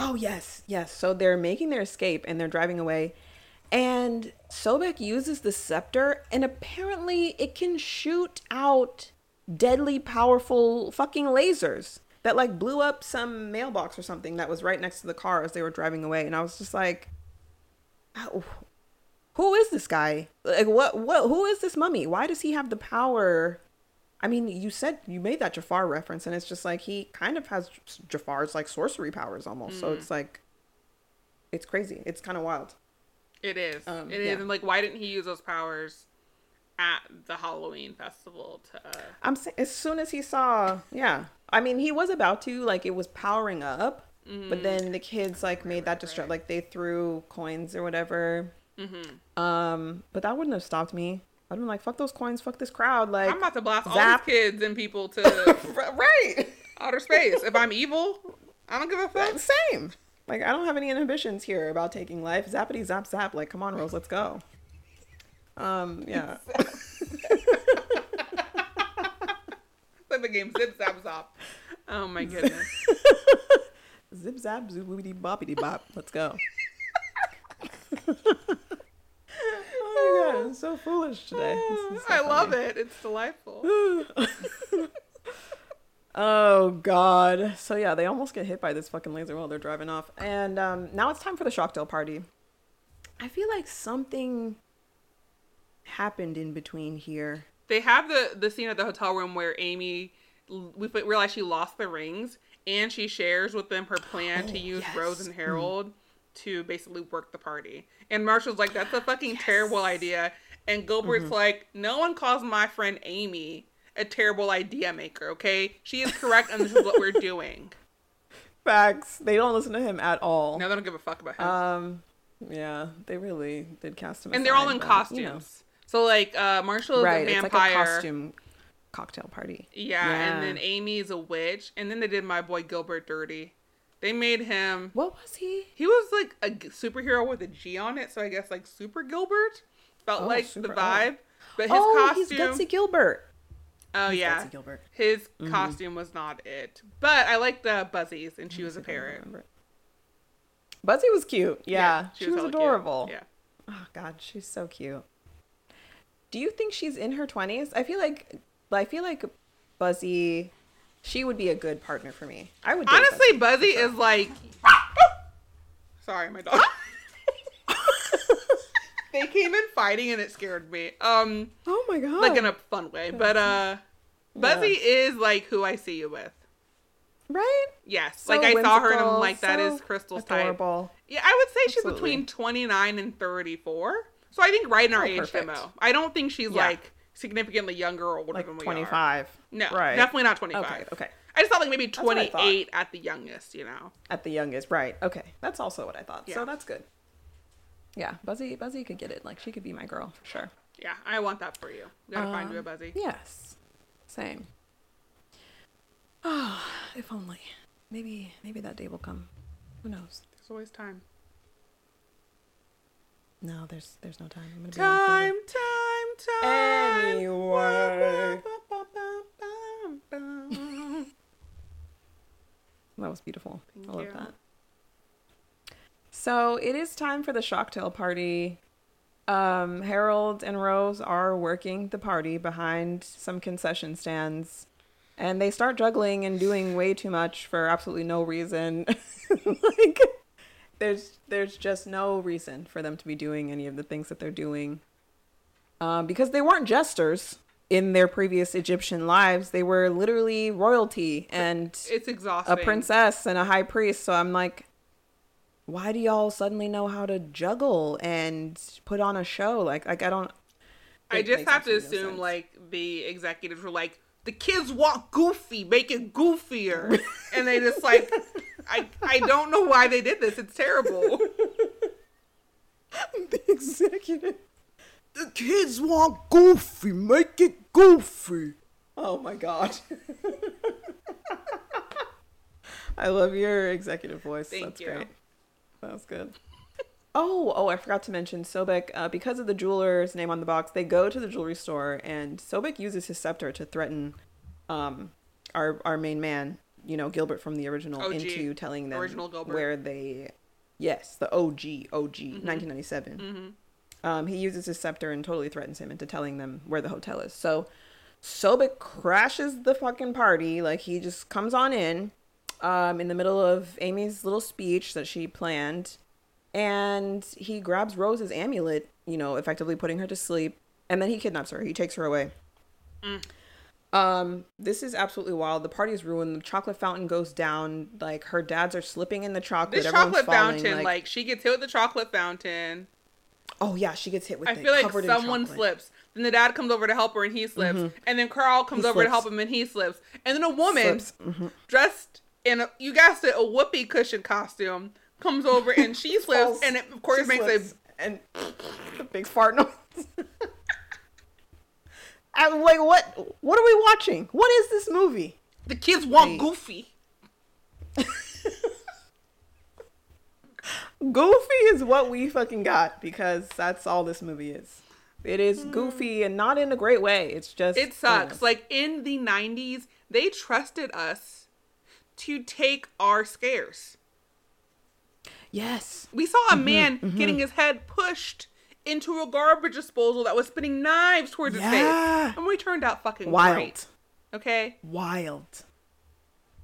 Oh, yes, yes. So they're making their escape, and they're driving away. And Sobek uses the scepter, and apparently it can shoot out deadly, powerful fucking lasers that, like, blew up some mailbox or something that was right next to the car as they were driving away. And I was just like, oh, who is this guy? Like, what, who is this mummy? Why does he have the power? I mean, you said you made that Jafar reference, and it's just like he kind of has Jafar's, like, sorcery powers almost. So it's like, it's crazy. It's kind of wild. It is. It is. And, like, why didn't he use those powers at the Halloween festival? I'm saying, as soon as he saw, I mean, he was about to, like, it was powering up, but then the kids, like, made that distract. Like, they threw coins or whatever. But that wouldn't have stopped me. I'd been like, fuck those coins, fuck this crowd. Like, I'm about to blast all these kids and people to outer space. If I'm evil, I don't give a fuck. Same. Like, I don't have any inhibitions here about taking life. Zappity zap zap. Like, come on, Rose, let's go. Yeah. It's like the game Zip Zap Zop. Oh, my goodness. Zip Zap Zoobity Boppity Bop. Let's go. Oh, my God. I'm so foolish today. I love it. It's delightful. Oh, God. So, yeah, they almost get hit by this fucking laser while they're driving off. And now it's time for the Shocktail party. I feel like something happened in between here. They have the scene at the hotel room where Amy, we realize she lost the rings, and she shares with them her plan to use Rose and Harold to basically work the party. And Marshall's like, that's a fucking terrible idea. And Gilbert's like, no one calls my friend Amy a terrible idea maker, okay? She is correct, and this is what we're doing. Facts. They don't listen to him at all. No, they don't give a fuck about him. Yeah, they really did cast him. And they're all in costumes. You know. So, like, Marshall is a vampire. It's like a costume cocktail party. Yeah, and then Amy is a witch. And then they did my boy Gilbert dirty. They made him... What was he? He was, like, a superhero with a G on it, so I guess, like, Super Gilbert. Felt like the vibe. But his costume... Oh, he's Gutsy Gilbert. Oh, yeah. His costume was not it. But I liked the Buzzies, and she was a parrot. Buzzy was cute. Yeah. she was adorable. Cute. Yeah. Oh, God. She's so cute. Do you think she's in her 20s? I feel like Buzzy, she would be a good partner for me. I would. Honestly, Buzzy is like... Sorry, my dog. They came in fighting and it scared me. Oh my God. Like in a fun way. But Buzzy is like who I see you with. Right? Yes. So like I saw her and I'm like, that is Crystal's adorable type. Yeah, I would say she's between 29 and 34. So I think right in our age demo. I don't think she's like significantly younger or older like than we 25. Are. No, definitely not 25. Okay. I just thought like maybe 28 at the youngest, you know. At the youngest, right. Okay. That's also what I thought. Yeah. So that's good. Yeah, Buzzy could get it. Like, she could be my girl for sure. Yeah, I want that for you. Gotta find you a Buzzy. Yes, same. Oh, if only. Maybe that day will come. Who knows? There's always time. No, there's no time. I'm gonna be time. Anyway. That was beautiful. Thank you. I love that. So it is time for the Shocktail party. Harold and Rose are working the party behind some concession stands. And they start juggling and doing way too much for absolutely no reason. Like, there's just no reason for them to be doing any of the things that they're doing. because they weren't jesters in their previous Egyptian lives. They were literally royalty and it's exhausting. A princess and a high priest. So I'm like, why do y'all suddenly know how to juggle and put on a show? Like I don't. I just have to assume like the executives were like, the kids walk goofy, make it goofier, and they just like, I don't know why they did this. It's terrible. The executive. The kids want goofy. Make it goofy. Oh my god. I love your executive voice. Thank you. That's great. That was good. Oh, I forgot to mention Sobek, because of the jeweler's name on the box, they go to the jewelry store and Sobek uses his scepter to threaten our main man, you know, Gilbert from the original, OG. Into telling them where they... Yes, the OG, mm-hmm. 1997. Mm-hmm. He uses his scepter and totally threatens him into telling them where the hotel is. So Sobek crashes the fucking party. Like, he just comes on in the middle of Amy's little speech that she planned. And he grabs Rose's amulet, you know, effectively putting her to sleep. And then he kidnaps her. He takes her away. Mm. This is absolutely wild. The party's ruined. The chocolate fountain goes down. Like, her dads are slipping in the chocolate. This chocolate fountain, like, she gets hit with the chocolate fountain. Oh, yeah, she gets hit with it. I feel like someone slips. Then the dad comes over to help her, and he slips. Mm-hmm. And then Carl comes over to help him, and he slips. And then a woman dressed in, you guys said, a whoopee cushion costume comes over, and she slips. And, it, of course, she makes a big fart noise. I'm like, what are we watching? What is this movie? The kids want Goofy. Goofy is what we fucking got, because that's all this movie is. It is goofy and not in a great way. It's just... It sucks. Like, in the 90s, they trusted us to take our scares. Yes. We saw a man getting his head pushed into a garbage disposal that was spitting knives towards his face. And we turned out fucking great. Okay? Wild.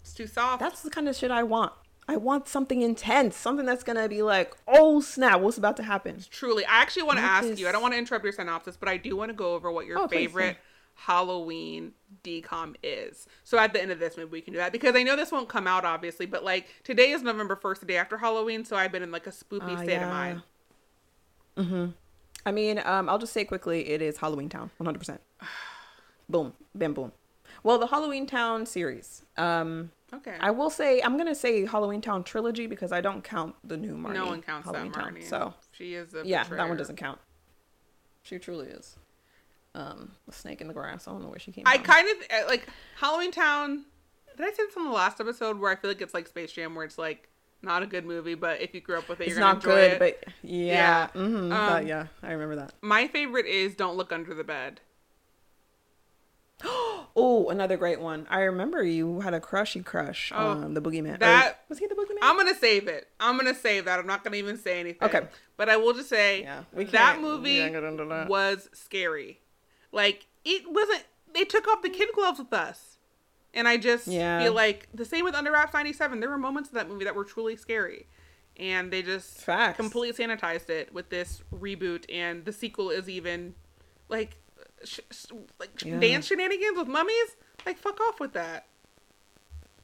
It's too soft. That's the kind of shit I want. I want something intense. Something that's going to be like, oh snap, what's about to happen? Truly. I actually want to ask you, I don't want to interrupt your synopsis, but I do want to go over what your favorite Halloween DCOM is. So at the end of this, maybe we can do that. Because I know this won't come out, obviously, but like today is November 1st, the day after Halloween. So I've been in like a spoopy state of mind. Mm-hmm. I mean, I'll just say quickly, it is Halloween Town, 100%. Boom, bam, boom. Well, the Halloween Town series. Okay. I will say, I'm going to say Halloween Town trilogy because I don't count the new Marnie. No one counts Halloween that Marnie. Town, so. She is a betrayer. That one doesn't count. She truly is. The snake in the grass. I don't know where she came from. I kind of, like, Halloween Town, did I say this on the last episode where I feel like it's like Space Jam where it's like, not a good movie, but if you grew up with it, you're going to enjoy it. It's not good, but yeah. Yeah. Mm-hmm, but yeah, I remember that. My favorite is Don't Look Under the Bed. Oh, another great one. I remember you had a crush on the Boogeyman. Was he the Boogeyman? I'm going to save it. I'm going to save that. I'm not going to even say anything. Okay. But I will just say that movie was scary. Like, it wasn't... They took off the kid gloves with us. And I just feel like... The same with Under Wraps 97. There were moments of that movie that were truly scary. And they just completely sanitized it with this reboot. And the sequel is even... dance shenanigans with mummies? Like, fuck off with that.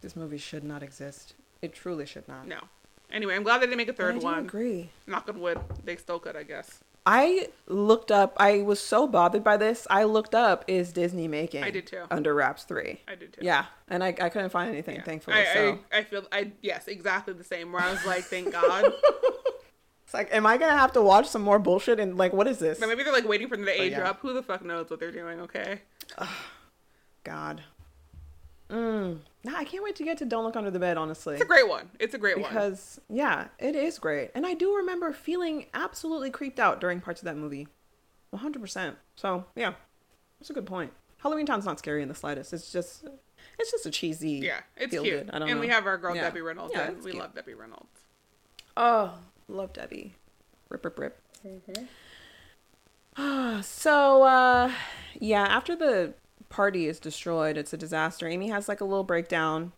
This movie should not exist. It truly should not. No. Anyway, I'm glad they didn't make a third one. I agree. Knock on wood. They still could, I guess. I looked up. I was so bothered by this. I looked up, is Disney making Under Wraps 3? I did too. Yeah. And I couldn't find anything, thankfully. I feel exactly the same, where I was like, thank God. It's like, am I going to have to watch some more bullshit? And like, what is this? But maybe they're like waiting for them to age up. Who the fuck knows what they're doing? Okay. God. Nah, I can't wait to get to Don't Look Under the Bed, honestly. It's a great one. Because, it is great. And I do remember feeling absolutely creeped out during parts of that movie. 100%. So, yeah. That's a good point. Halloween Town's not scary in the slightest. It's just a cheesy... Yeah, it's cute. Good. I don't know. We have our girl, Debbie Reynolds. Yeah, we love Debbie Reynolds. Oh, love Debbie. Rip, rip, rip. Mm-hmm. So, after the... party is destroyed, it's a disaster. Amy has like a little breakdown,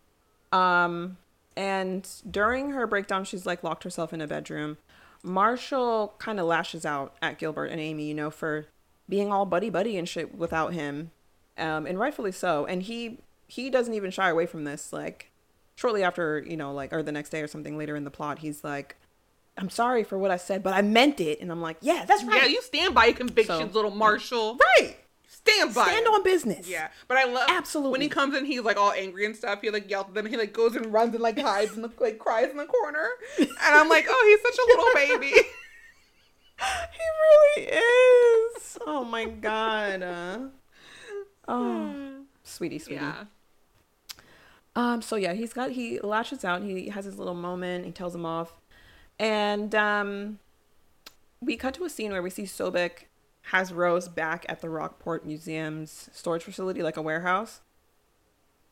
and during her breakdown she's like locked herself in a bedroom. Marshall kind of lashes out at Gilbert and Amy, you know, for being all buddy-buddy and shit without him. And rightfully so. And he doesn't even shy away from this. Like, shortly after, you know, like, or the next day or something later in the plot, he's like, I'm sorry for what I said, but I meant it. And I'm like, yeah, that's right. Yeah, you stand by your convictions, little Marshall. Right. Stand by. Stand on business. Yeah. But I love absolutely when he comes in, he's like all angry and stuff. He like yells at them. He like goes and runs and like hides and like cries in the corner. And I'm like, oh, he's such a little baby. He really is. Oh my God. Oh, sweetie. Yeah. So yeah, he lashes out. He has his little moment. He tells him off. And we cut to a scene where we see Sobek has Rose back at the Rockport Museum's storage facility, like a warehouse.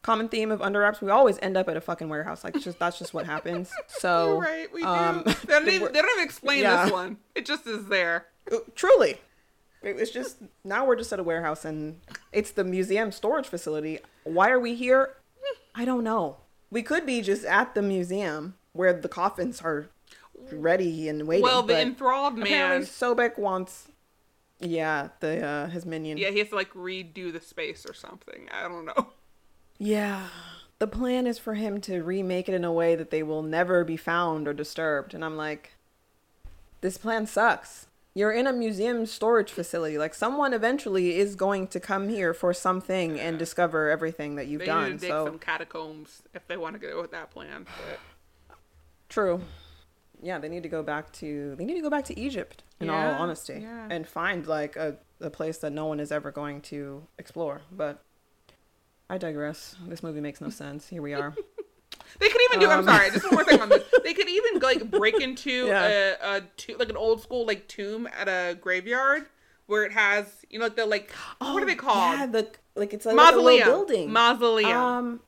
Common theme of Under Wraps, we always end up at a fucking warehouse. Like, that's just what happens. So you're right, we do. They don't even explain this one. It just is there. Truly. It's just, now we're just at a warehouse and it's the museum storage facility. Why are we here? I don't know. We could be just at the museum where the coffins are ready and waiting. Well, the enthralled man, Sobek wants his minion. Yeah, he has to like redo the space or something. I don't know. Yeah, the plan is for him to remake it in a way that they will never be found or disturbed. And I'm like, this plan sucks. You're in a museum storage facility. Like, someone eventually is going to come here for something and discover everything that you've done. They need to dig some catacombs if they want to go with that plan. But... True. Yeah, they need to go back to Egypt in all honesty and find like a place that no one is ever going to explore. But I digress. This movie makes no sense. Here we are. They could even do. I'm sorry. Just one more thing on this. They could even like break into like an old school like tomb at a graveyard where it has, you know, like the like what are they called? Yeah, the like it's like mausoleum. Like a little building. Mausoleum.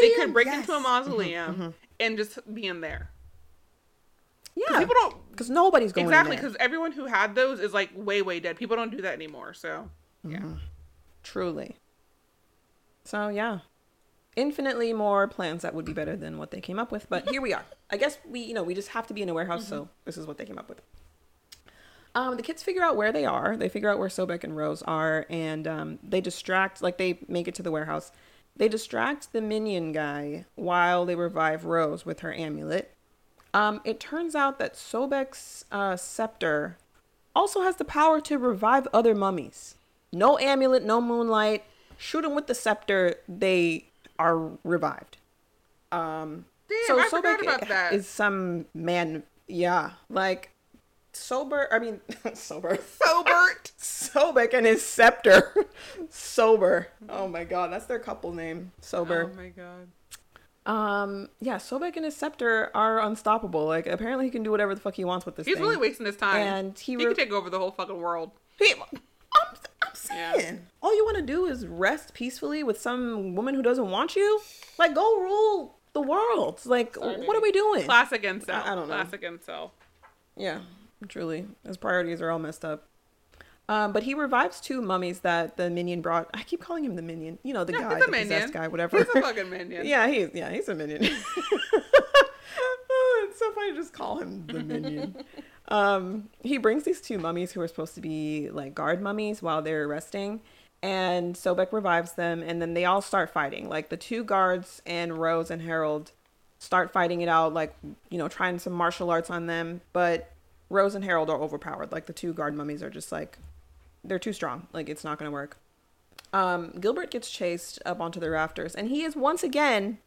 They could break into a mausoleum and just be in there. Yeah, because nobody's going exactly because everyone who had those is like way, way dead. People don't do that anymore. So, yeah, truly. So, yeah, infinitely more plans that would be better than what they came up with. But here we are. I guess we just have to be in a warehouse. So this is what they came up with. The kids figure out where they are. They figure out where Sobek and Rose are, and they distract. Like, they make it to the warehouse. They distract the minion guy while they revive Rose with her amulet. It turns out that Sobek's scepter also has the power to revive other mummies. No amulet, no moonlight. Shoot them with the scepter, they are revived. Damn, I forgot about that. Is some man, like Sobek and his scepter. Sober. Oh my God, that's their couple name. Sober. Oh my God. Sobek and his scepter are unstoppable. Like, apparently he can do whatever the fuck he wants with this thing. He's really wasting his time. And he can take over the whole fucking world. I'm saying. Yeah. All you want to do is rest peacefully with some woman who doesn't want you? Like, go rule the world. Like, sorry, what are we doing? Classic incel. I don't know. Classic incel. Yeah, truly. His priorities are all messed up. But he revives two mummies that the minion brought. I keep calling him the minion. You know, guy, the possessed guy, whatever. He's a fucking minion. He's a minion. It's so funny to just call him the minion. He brings these two mummies who are supposed to be like guard mummies while they're resting. And Sobek revives them. And then they all start fighting. Like, the two guards and Rose and Harold start fighting it out. Like, trying some martial arts on them. But Rose and Harold are overpowered. Like, the two guard mummies are just like... They're too strong. Like, it's not going to work. Gilbert gets chased up onto the rafters. And he is once again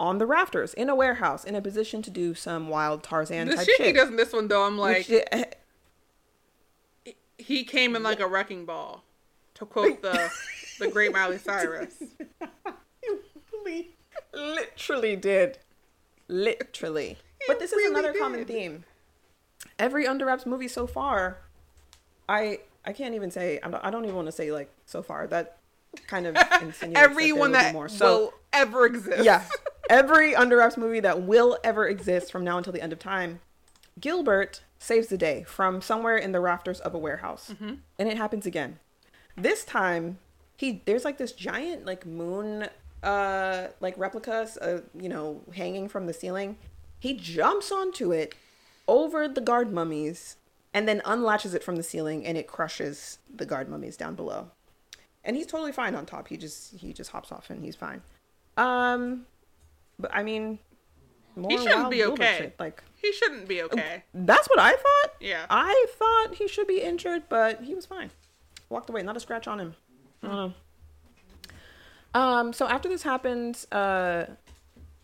on the rafters in a warehouse in a position to do some wild Tarzan type shit. The shit he does in this one, though, I'm like... he came in like a wrecking ball. To quote the great Miley Cyrus. He literally did. Literally. But this is another common theme. Every Under Wraps movie so far, I can't even say, I don't even want to say like so far, that kind of insinuates everyone that will ever exist. Yeah. Every Under Wraps movie that will ever exist from now until the end of time. Gilbert saves the day from somewhere in the rafters of a warehouse. Mm-hmm. And it happens again. This time there's like this giant like moon, like replicas, hanging from the ceiling. He jumps onto it over the guard mummies and then unlatches it from the ceiling, and it crushes the guard mummies down below. And he's totally fine on top. He just hops off and he's fine. But I mean, more he shouldn't be okay. Shit. Like, he shouldn't be okay. That's what I thought. Yeah. I thought he should be injured, but he was fine. Walked away, not a scratch on him. I don't know. So after this happens,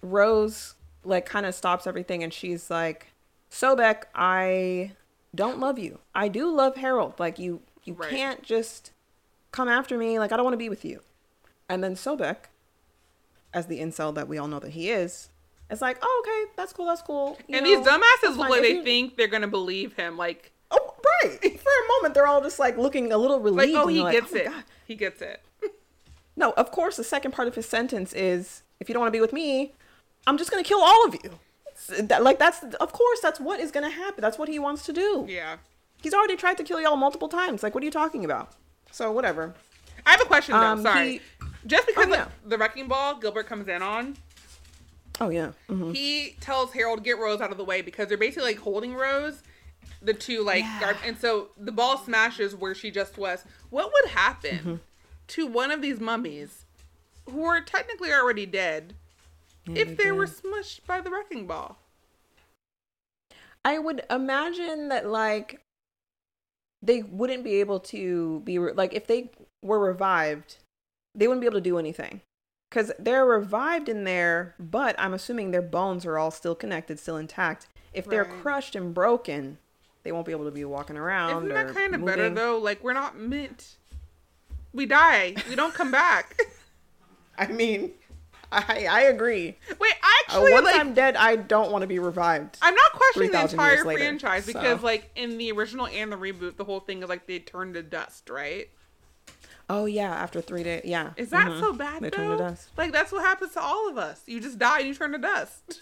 Rose like kind of stops everything, and she's like, Sobek, I don't love you. I do love Harold. Like, you right. can't just come after me. Like, I don't want to be with you. And then Sobek, as the incel that we all know that he is, it's like, oh, okay, that's cool. These dumbasses look like they think they're going to believe him. Like, oh, right. For a moment, they're all just like looking a little relieved. Like, he gets it. No, of course, the second part of his sentence is, if you don't want to be with me, I'm just going to kill all of you. That's what is going to happen. That's what he wants to do. Yeah. He's already tried to kill y'all multiple times. Like, what are you talking about? So, whatever. I have a question, though. Sorry. Just because the wrecking ball Gilbert comes in on. Oh, yeah. Mm-hmm. He tells Harold, get Rose out of the way, because they're basically, like, holding Rose, the two, like, guards. And so the ball smashes where she just was. What would happen to one of these mummies who are technically already dead if they were smushed by the wrecking ball? I would imagine that, like, they wouldn't be able to be... if they were revived, they wouldn't be able to do anything. Because they're revived in there, but I'm assuming their bones are all still connected, still intact. If they're crushed and broken, they won't be able to be walking around. Isn't that kind of better, though? Like, we're not meant... We die. We don't come back. I mean, I agree. Wait, actually... once I'm dead, I don't want to be revived. I'm not questioning the entire franchise, because, like, in the original and the reboot, the whole thing is, like, they turned to dust, right? Oh, yeah, after 3 days. Yeah. Is that so bad, though? They turn to dust. Like, that's what happens to all of us. You just die and you turn to dust.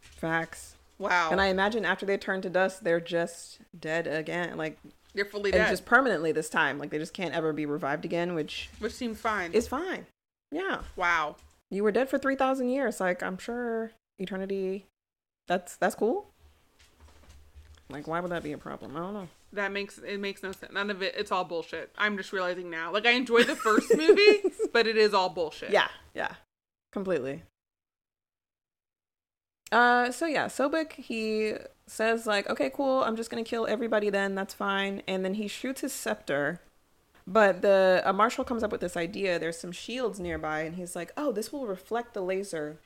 Facts. Wow. And I imagine after they turn to dust, they're just dead again. Like, they're fully dead. And just permanently this time. Like, they just can't ever be revived again, which seems fine. It's fine. Yeah. Wow. You were dead for 3,000 years. Like, I'm sure eternity, that's cool. Like, why would that be a problem? I don't know. That makes no sense. None of it. It's all bullshit. I'm just realizing now. Like, I enjoyed the first movie, but it is all bullshit. Yeah, completely. So yeah, Sobek, he says like, okay, cool. I'm just gonna kill everybody then. That's fine. And then he shoots his scepter, but a marshal comes up with this idea. There's some shields nearby, and he's like, oh, this will reflect the laser,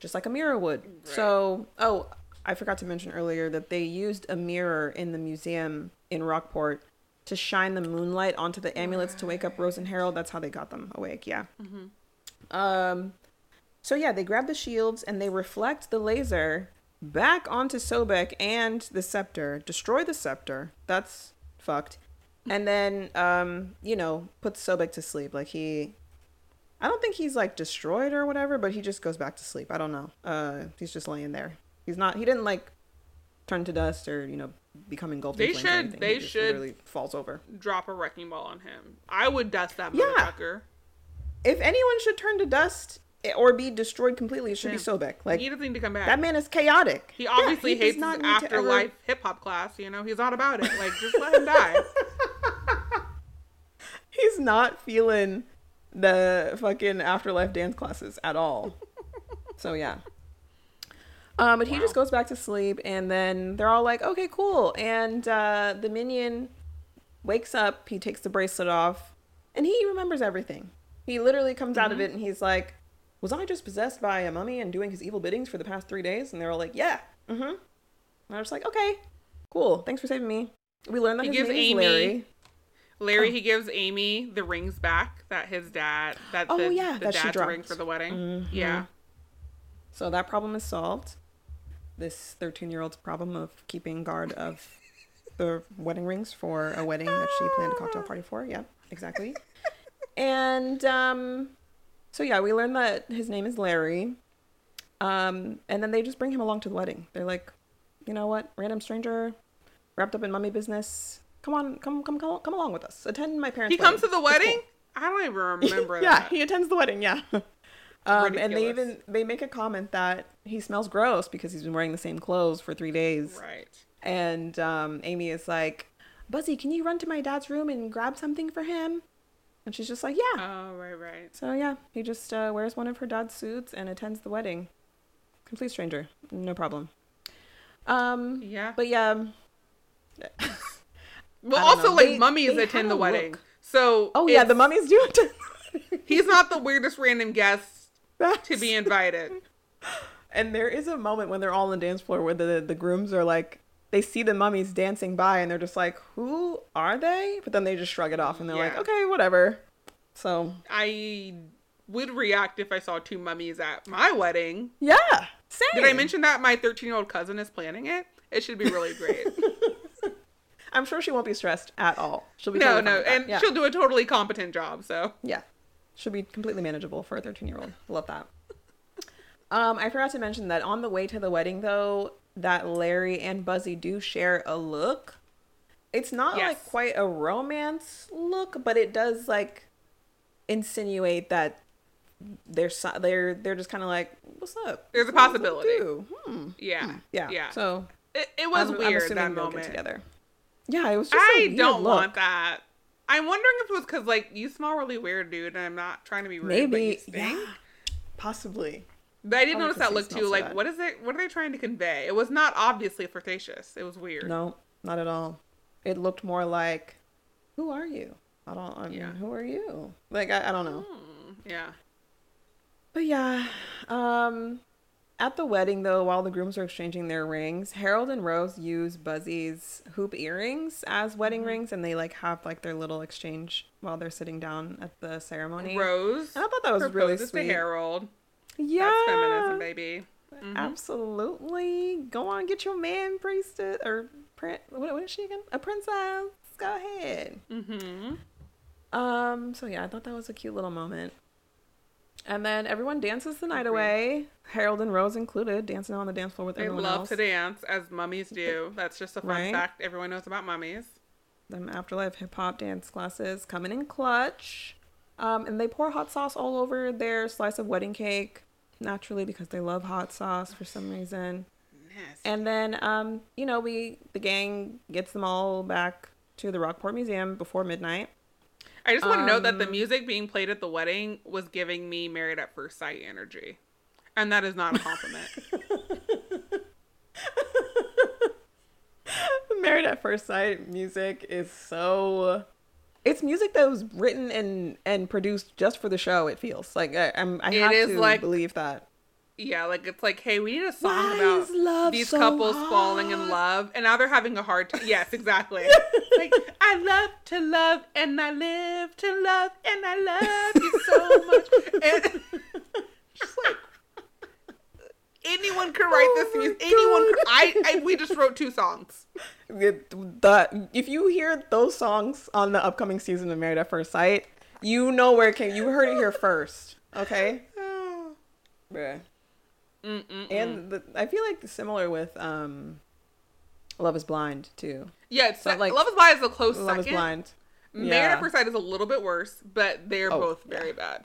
just like a mirror would. Right. So, oh, I forgot to mention earlier that they used a mirror in the museum in Rockport to shine the moonlight onto the amulets to wake up Rose and Harold. That's how they got them awake. Yeah. Mm-hmm. So yeah, they grab the shields and they reflect the laser back onto Sobek and the scepter, destroy the scepter. That's fucked. And then, puts Sobek to sleep. Like I don't think he's like destroyed or whatever, but he just goes back to sleep. I don't know. He's just laying there. He didn't like turn to dust or, become engulfed in flames. They should literally falls over. Drop a wrecking ball on him. I would dust that motherfucker. If anyone should turn to dust or be destroyed completely, it should be Sobek. Like, he doesn't need to come back. That man is chaotic. He obviously hates his afterlife hip hop class, he's not about it. Like, just let him die. He's not feeling the fucking afterlife dance classes at all. So yeah. But he just goes back to sleep, and then they're all like, okay, cool. And the minion wakes up, he takes the bracelet off, and he remembers everything. He literally comes out of it, and he's like, was I just possessed by a mummy and doing his evil biddings for the past 3 days? And they're all like, yeah. Mm-hmm. And I was like, okay, cool. Thanks for saving me. We learned that his name is Larry. He gives Amy the rings back that his dad, that dad's ring for the wedding. Mm-hmm. Yeah. So that problem is solved. This 13-year-old's problem of keeping guard of the wedding rings for a wedding that she planned a cocktail party for. Yeah, exactly. And we learned that his name is Larry. And then they just bring him along to the wedding. They're like, you know what? Random stranger wrapped up in mummy business. Come on, come along with us. Attend my parents' wedding. He comes to the wedding? Cool. I don't even remember that. Yeah, he attends the wedding, yeah. And they make a comment that he smells gross because he's been wearing the same clothes for 3 days. Right. And Amy is like, Buzzy, can you run to my dad's room and grab something for him? And she's just like, yeah. Oh, right. So, yeah, he just wears one of her dad's suits and attends the wedding. Complete stranger. No problem. Yeah. But, yeah. Well, also, like, mummies attend the wedding. Look. So. Oh, yeah, the mummies do attend the wedding. He's not the weirdest random guest to be invited. And there is a moment when they're all on the dance floor where the grooms are like, they see the mummies dancing by and they're just like, who are they? But then they just shrug it off and they're like, okay, whatever. So I would react if I saw two mummies at my wedding. Yeah, same. Did I mention that my 13-year-old cousin is planning it? It should be really great. I'm sure she won't be stressed at all. She'll be she'll do a totally competent job. So yeah, she'll be completely manageable for a 13-year-old. Love that. I forgot to mention that on the way to the wedding, though, that Larry and Buzzy do share a look. It's not like quite a romance look, but it does like insinuate that they're just kind of like, what's up? There's a possibility. Yeah. So it was weird that moment together. Yeah, it was just I don't want that. I'm wondering if it was because like you smell really weird, dude, and I'm not trying to be rude. Maybe, but possibly. But I did notice that look too. Like, what is it? What are they trying to convey? It was not obviously flirtatious. It was weird. No, not at all. It looked more like, who are you? Who are you? Like, I don't know. Yeah. But yeah. At the wedding, though, while the grooms are exchanging their rings, Harold and Rose use Buzzy's hoop earrings as wedding rings. And they like have like their little exchange while they're sitting down at the ceremony. Rose. And I thought that was really sweet. To Harold. Yeah. That's feminism, baby. Mm-hmm. Absolutely. Go on, get your man priestess or what is she again? A princess. Go ahead. Mm-hmm. So yeah, I thought that was a cute little moment. And then everyone dances the night away. Harold and Rose included, dancing on the dance floor with everyone else. They love to dance, as mummies do. That's just a fun fact everyone knows about mummies. Them afterlife hip-hop dance classes coming in clutch. And they pour hot sauce all over their slice of wedding cake, naturally, because they love hot sauce for some reason. Nasty. And then, the gang gets them all back to the Rockport Museum before midnight. I just want to note that the music being played at the wedding was giving me Married at First Sight energy. And that is not a compliment. Married at First Sight music is so... It's music that was written and produced just for the show, it feels. Like, I believe that. Yeah, like, it's like, hey, we need a song about these couples falling in love. And now they're having a hard time. Yes, exactly. Like, I love to love, and I live to love, and I love you so much. And just like, anyone could write this music. Anyone could. We just wrote two songs. If you hear those songs on the upcoming season of Married at First Sight, you know where it came. You heard it here first. Okay? Bruh. Mm-mm-mm. And I feel like similar with Love is Blind, too. Yeah, it's like, Love is Blind is a close second. Love is Blind. Married at First Sight is a little bit worse, but they're both very bad.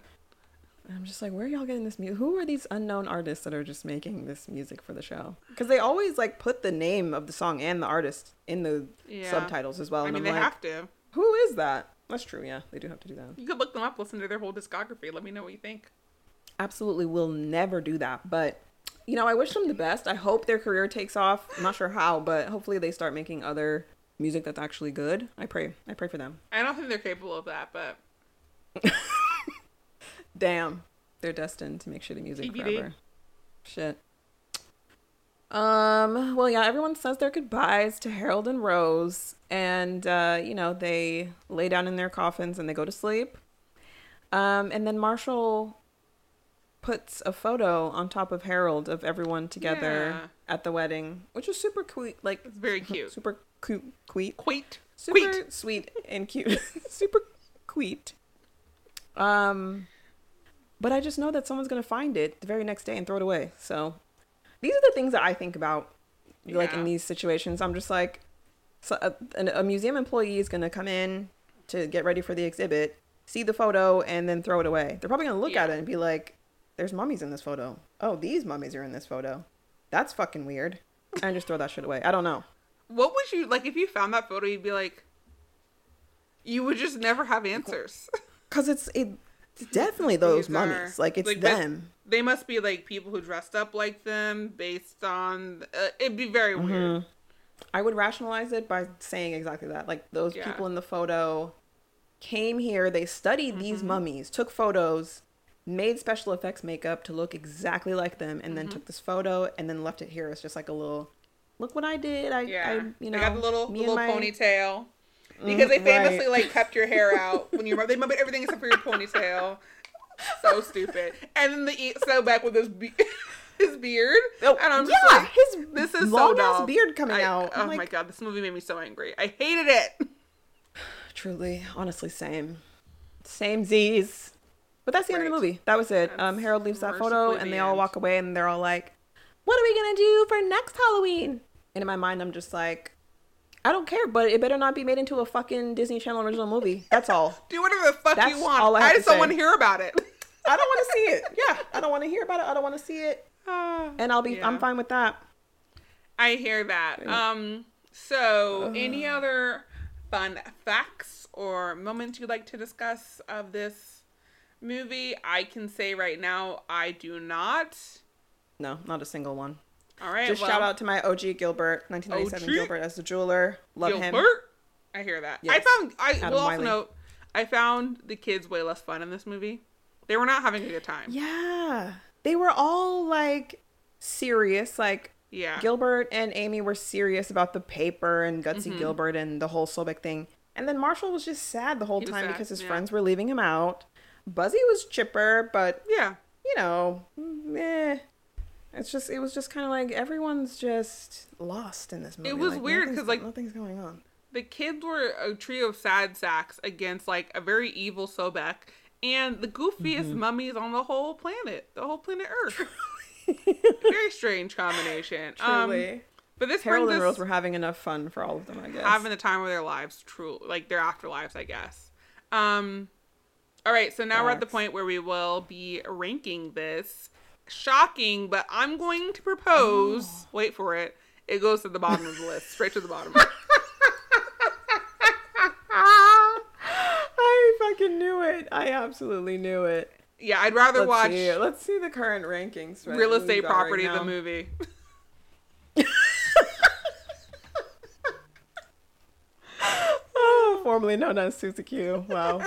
And I'm just like, where are y'all getting this music? Who are these unknown artists that are just making this music for the show? Because they always, like, put the name of the song and the artist in the subtitles as well. And I mean, they have to. Who is that? That's true, yeah. They do have to do that. You could look them up, listen to their whole discography. Let me know what you think. Absolutely will never do that, but I wish them the best. I hope their career takes off. I'm not sure how, but hopefully they start making other music that's actually good. I pray for them. I don't think they're capable of that, but damn, they're destined to make shitty music TBD. Forever. Shit. Well, yeah, everyone says their goodbyes to Harold and Rose, and they lay down in their coffins and they go to sleep. And then Marshall puts a photo on top of Harold of everyone together at the wedding, which is super cute. Like, it's very cute. Super cute. Super queet. Sweet and cute. Super cute. But I just know that someone's gonna find it the very next day and throw it away. So these are the things that I think about, like in these situations. I'm just like, so a museum employee is gonna come in to get ready for the exhibit, see the photo, and then throw it away. They're probably gonna look at it and be like, there's mummies in this photo. Oh, these mummies are in this photo. That's fucking weird. And just throw that shit away. I don't know. What would you, like, if you found that photo, you'd be like, you would just never have answers. Because it's definitely those mummies. Like, it's like, them. They must be, like, people who dressed up like them based on... it'd be very weird. I would rationalize it by saying exactly that. Like, those people in the photo came here, they studied these mummies, took photos, made special effects makeup to look exactly like them, and then took this photo and then left it here as just, like, a little... Look what I did. I got the little ponytail. Because they famously, like, kept your hair out when you remember. They remembered everything except for your ponytail. So stupid. And then Sobek with his beard. Oh, and I'm just like, this is so dumb. His beard coming out. I'm my God. This movie made me so angry. I hated it. Truly. Honestly, same. Same Z's. But that's the end of the movie. That was it. Harold leaves that photo and they all walk away and they're all like, what are we going to do for next Halloween? And in my mind, I'm just like, I don't care, but it better not be made into a fucking Disney Channel original movie. That's all. Do whatever the fuck you want. I just don't want to hear about it. I don't want to see it. Yeah. I don't want to hear about it. I don't want to see it. And I'm fine with that. I hear that. So any other fun facts or moments you'd like to discuss of this movie? I can say right now, I do not. No, not a single one. All right. Just shout out to my OG Gilbert, 1997 Gilbert as the jeweler. Love him. Gilbert? I hear that. Yes. I found the kids way less fun in this movie. They were not having a good time. Yeah. They were all like serious. Like Gilbert and Amy were serious about the paper and Gutsy Gilbert and the whole Sobek thing. And then Marshall was just sad the whole time because his friends were leaving him out. Buzzy was chipper, but you know, meh. It was just kind of like everyone's just lost in this movie. It was like, weird because like nothing's going on. The kids were a trio of sad sacks against like a very evil Sobek and the goofiest mummies on the whole planet Earth. Very strange combination. Truly. But this Harold and Rose were having enough fun for all of them, I guess. Having the time of their lives, true, like their afterlives, I guess. All right, so now we're at the point where we will be ranking this. Shocking, but I'm going to propose. Oh. Wait for it. It goes to the bottom of the list, straight to the bottom. I fucking knew it. I absolutely knew it. Yeah, I'd rather watch. Let's see the current rankings. Right? Real estate property, right, the movie. Formerly known as Susie Q. Wow.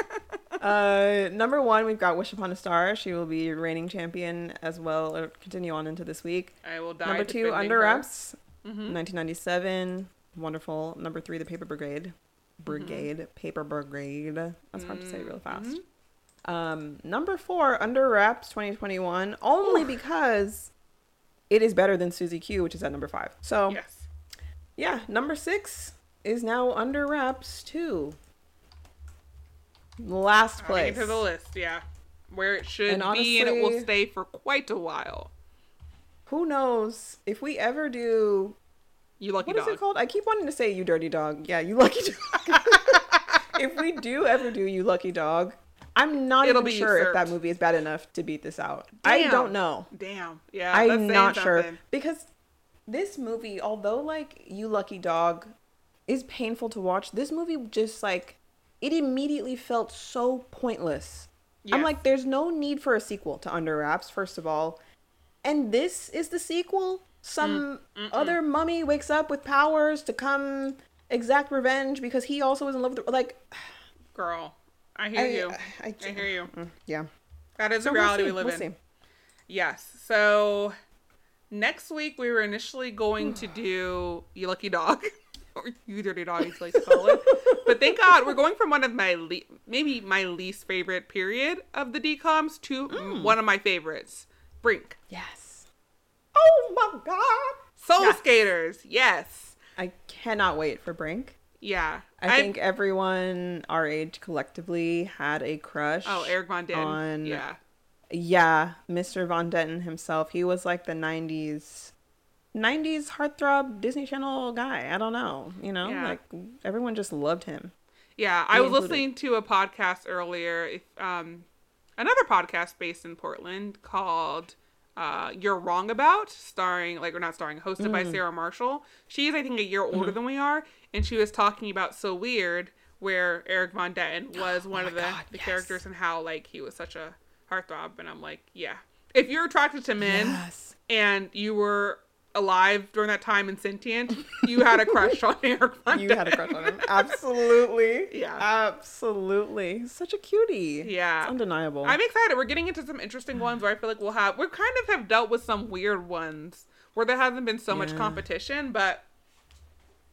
Number one, we've got Wish Upon a Star. She will be reigning champion as well, or continue on into this week. I will die. Number two, Under Wraps, 1997. Wonderful. Number three, The Paper Brigade. Paper Brigade. That's hard to say real fast. Number four, Under Wraps 2021, only because it is better than Susie Q, which is at number five. So, yeah, number six is now Under Wraps 2. Last place. To the list, where it should be, and it will stay for quite a while. Who knows if we ever do? You lucky dog. What is it called? I keep wanting to say you dirty dog. Yeah, you lucky dog. If we do ever do you lucky dog, I'm not even sure if that movie is bad enough to beat this out. Damn. I don't know. Damn. Yeah, I'm not sure because this movie, although like you lucky dog, is painful to watch. This movie just like. It immediately felt so pointless. Yes. I'm like, there's no need for a sequel to Under Wraps, first of all. And this is the sequel? Some other mummy wakes up with powers to come exact revenge because he also is in love with... Like... Girl, I hear you. Yeah. That is the reality we live in. See. Yes. So, next week we were initially going to do You Lucky Dog. Or You Dirty Dog, you like to call it. But thank God we're going from one of my maybe my least favorite period of the DComs to one of my favorites, Brink. Yes. Oh my God. Soul Skaters. Yes. I cannot wait for Brink. Yeah. I think everyone our age collectively had a crush. Oh, Eric von Detten. Yeah, Mr. Von Detten himself. He was like the 90s heartthrob Disney Channel guy. I don't know. You know, like everyone just loved him. Yeah. I was listening to a podcast earlier, another podcast based in Portland called You're Wrong About, hosted by Sarah Marshall. She is, I think, a year older than we are. And she was talking about So Weird, where Eric von Detten was one of the characters, and how, like, he was such a heartthrob. And I'm like, yeah. If you're attracted to men and you were alive during that time and sentient, you had a crush on Eric von Detten. You had a crush on him. Absolutely. Yeah. Absolutely. He's such a cutie. Yeah. It's undeniable. I'm excited. We're getting into some interesting ones where I feel like we kind of have dealt with some weird ones where there hasn't been so much competition, but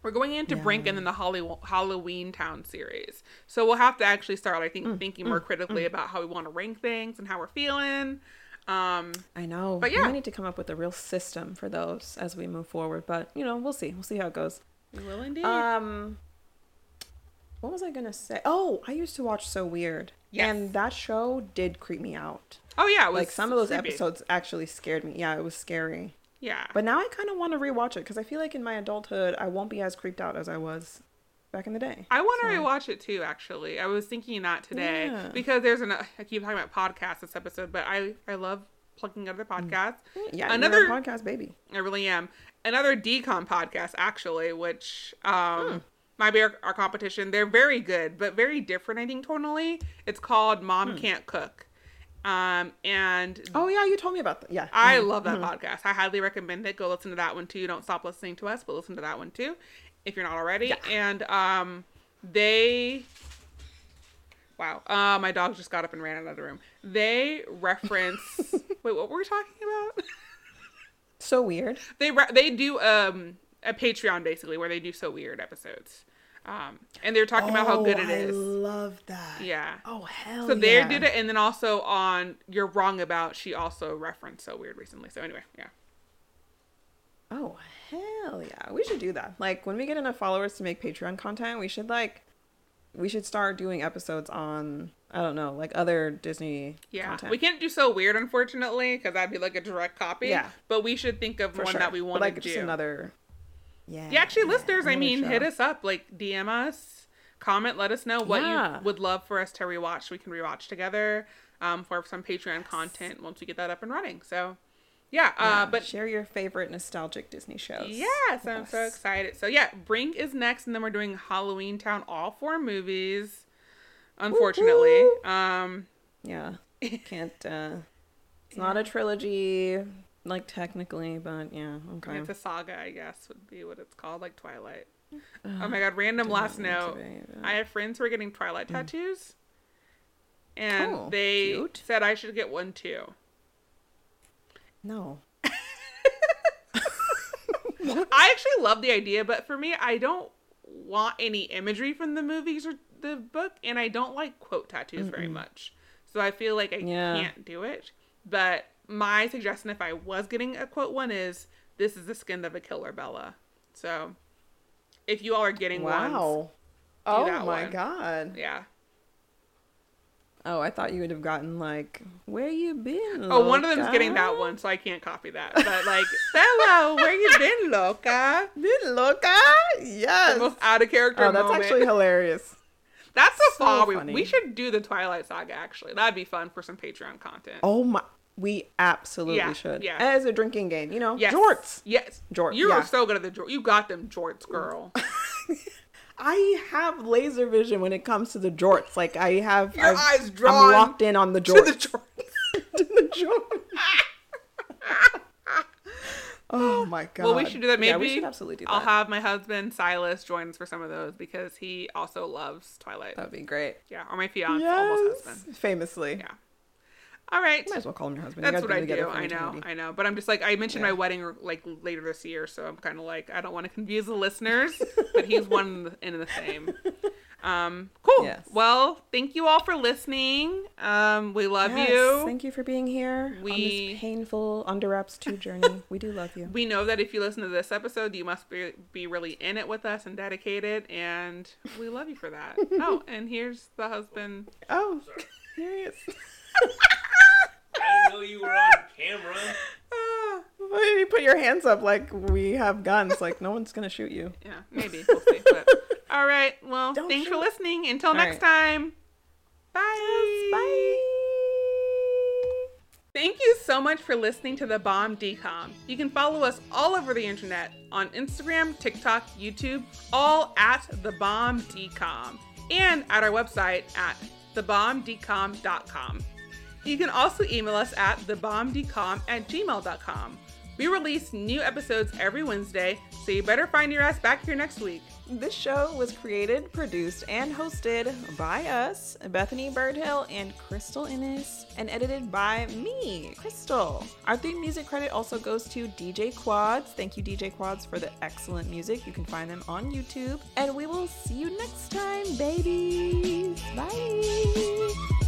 we're going into Brink and then the Halloween Town series. So we'll have to actually start, I think, thinking more critically about how we want to rank things and how we're feeling. I know, but yeah, we need to come up with a real system for those as we move forward, but we'll see how it goes. We will indeed. What was I gonna say? I used to watch So Weird, and that show did creep me out. It was like some of those creepy episodes actually scared me. It was scary, but now I kind of want to rewatch it because I feel like in my adulthood I won't be as creeped out as I was back in the day. I want to rewatch it too, actually. I was thinking that today because there's I keep talking about podcasts this episode, but I love plugging other podcasts. Yeah, another podcast baby. I really am. Another DCOM podcast, actually, which might be our competition. They're very good, but very different, I think, tonally. It's called Mom Can't Cook. And you told me about that. I love that podcast. I highly recommend it. Go listen to that one too. Don't stop listening to us, but listen to that one too, if you're not already. And my dog just got up and ran out of the room. They reference wait, what were we talking about? So Weird. They do a Patreon, basically, where they do So Weird episodes, and they're talking about how good it is. I love that. So they did it, and then also on You're Wrong About, she also referenced So Weird recently. So anyway, oh, hell yeah. We should do that. Like, when we get enough followers to make Patreon content, we should start doing episodes on, I don't know, like other Disney content. We can't do So Weird, unfortunately, because that'd be like a direct copy. Yeah. But we should think of that we want to do. Just another... listeners, hit us up. Like, DM us, comment, let us know what you would love for us to rewatch. We can rewatch together for some Patreon content once we get that up and running. So... but share your favorite nostalgic Disney shows. Yes, I'm so excited. So Brink is next, and then we're doing Halloween Town, all 4 movies. Unfortunately, can't. It's not a trilogy, like technically, but okay. It's a saga, I guess, would be what it's called, like Twilight. Oh my God! Random last note: I have friends who are getting Twilight tattoos, and they said I should get one too. No. I actually love the idea, but for me, I don't want any imagery from the movies or the book, and I don't like quote tattoos very much. So I feel like I can't do it. But my suggestion, if I was getting a quote one, is this is the skin of a killer, Bella. So if you all are getting ones, do that one. God. Yeah. Oh, I thought you would have gotten, like, where you been, loca? Oh, one of them's getting that one, so I can't copy that. But, like, hello, where you been, loca? Been loca? Yes. The most out-of-character moment. That's actually hilarious. That's a fall. We should do the Twilight Saga, actually. That'd be fun for some Patreon content. Oh, my. We absolutely should. Yeah. As a drinking game, Yes. Jorts. Yes. Jorts. You were so good at the jorts. You got them jorts, girl. I have laser vision when it comes to the jorts. Like, I have... Your eyes drawn. I'm locked in on the jorts. To the jorts. Oh, my God. Well, we should do that. Maybe we should absolutely do that. I'll have my husband, Silas, join us for some of those because he also loves Twilight. That would be great. Yeah, or my fiancé, almost husband. Famously. Yeah. All right. Might as well call him your husband. That's what I do. I know. But I'm just like, I mentioned my wedding like later this year. So I'm kind of like, I don't want to confuse the listeners, but he's one in the same. Cool. Yes. Well, thank you all for listening. We love you. Thank you for being here on this painful Under Wraps 2 journey. We do love you. We know that if you listen to this episode, you must be really in it with us and dedicated. And we love you for that. Oh, and here's the husband. Oh, here he is. I didn't know you were on camera. Why did you put your hands up like we have guns? Like, no one's going to shoot you. Yeah, maybe. We'll see. But... All right. Well, thanks for listening. Until next time. Bye. Bye. Thank you so much for listening to The Bomb DCOM. You can follow us all over the internet on Instagram, TikTok, YouTube, all at The Bomb DCOM, and at our website at thebombdcom.com. You can also email us at thebombdcom@gmail.com. We release new episodes every Wednesday, so you better find your ass back here next week. This show was created, produced, and hosted by us, Bethany Birdhill and Crystal Innes, and edited by me, Crystal. Our theme music credit also goes to DJ Quads. Thank you, DJ Quads, for the excellent music. You can find them on YouTube. And we will see you next time, babies. Bye.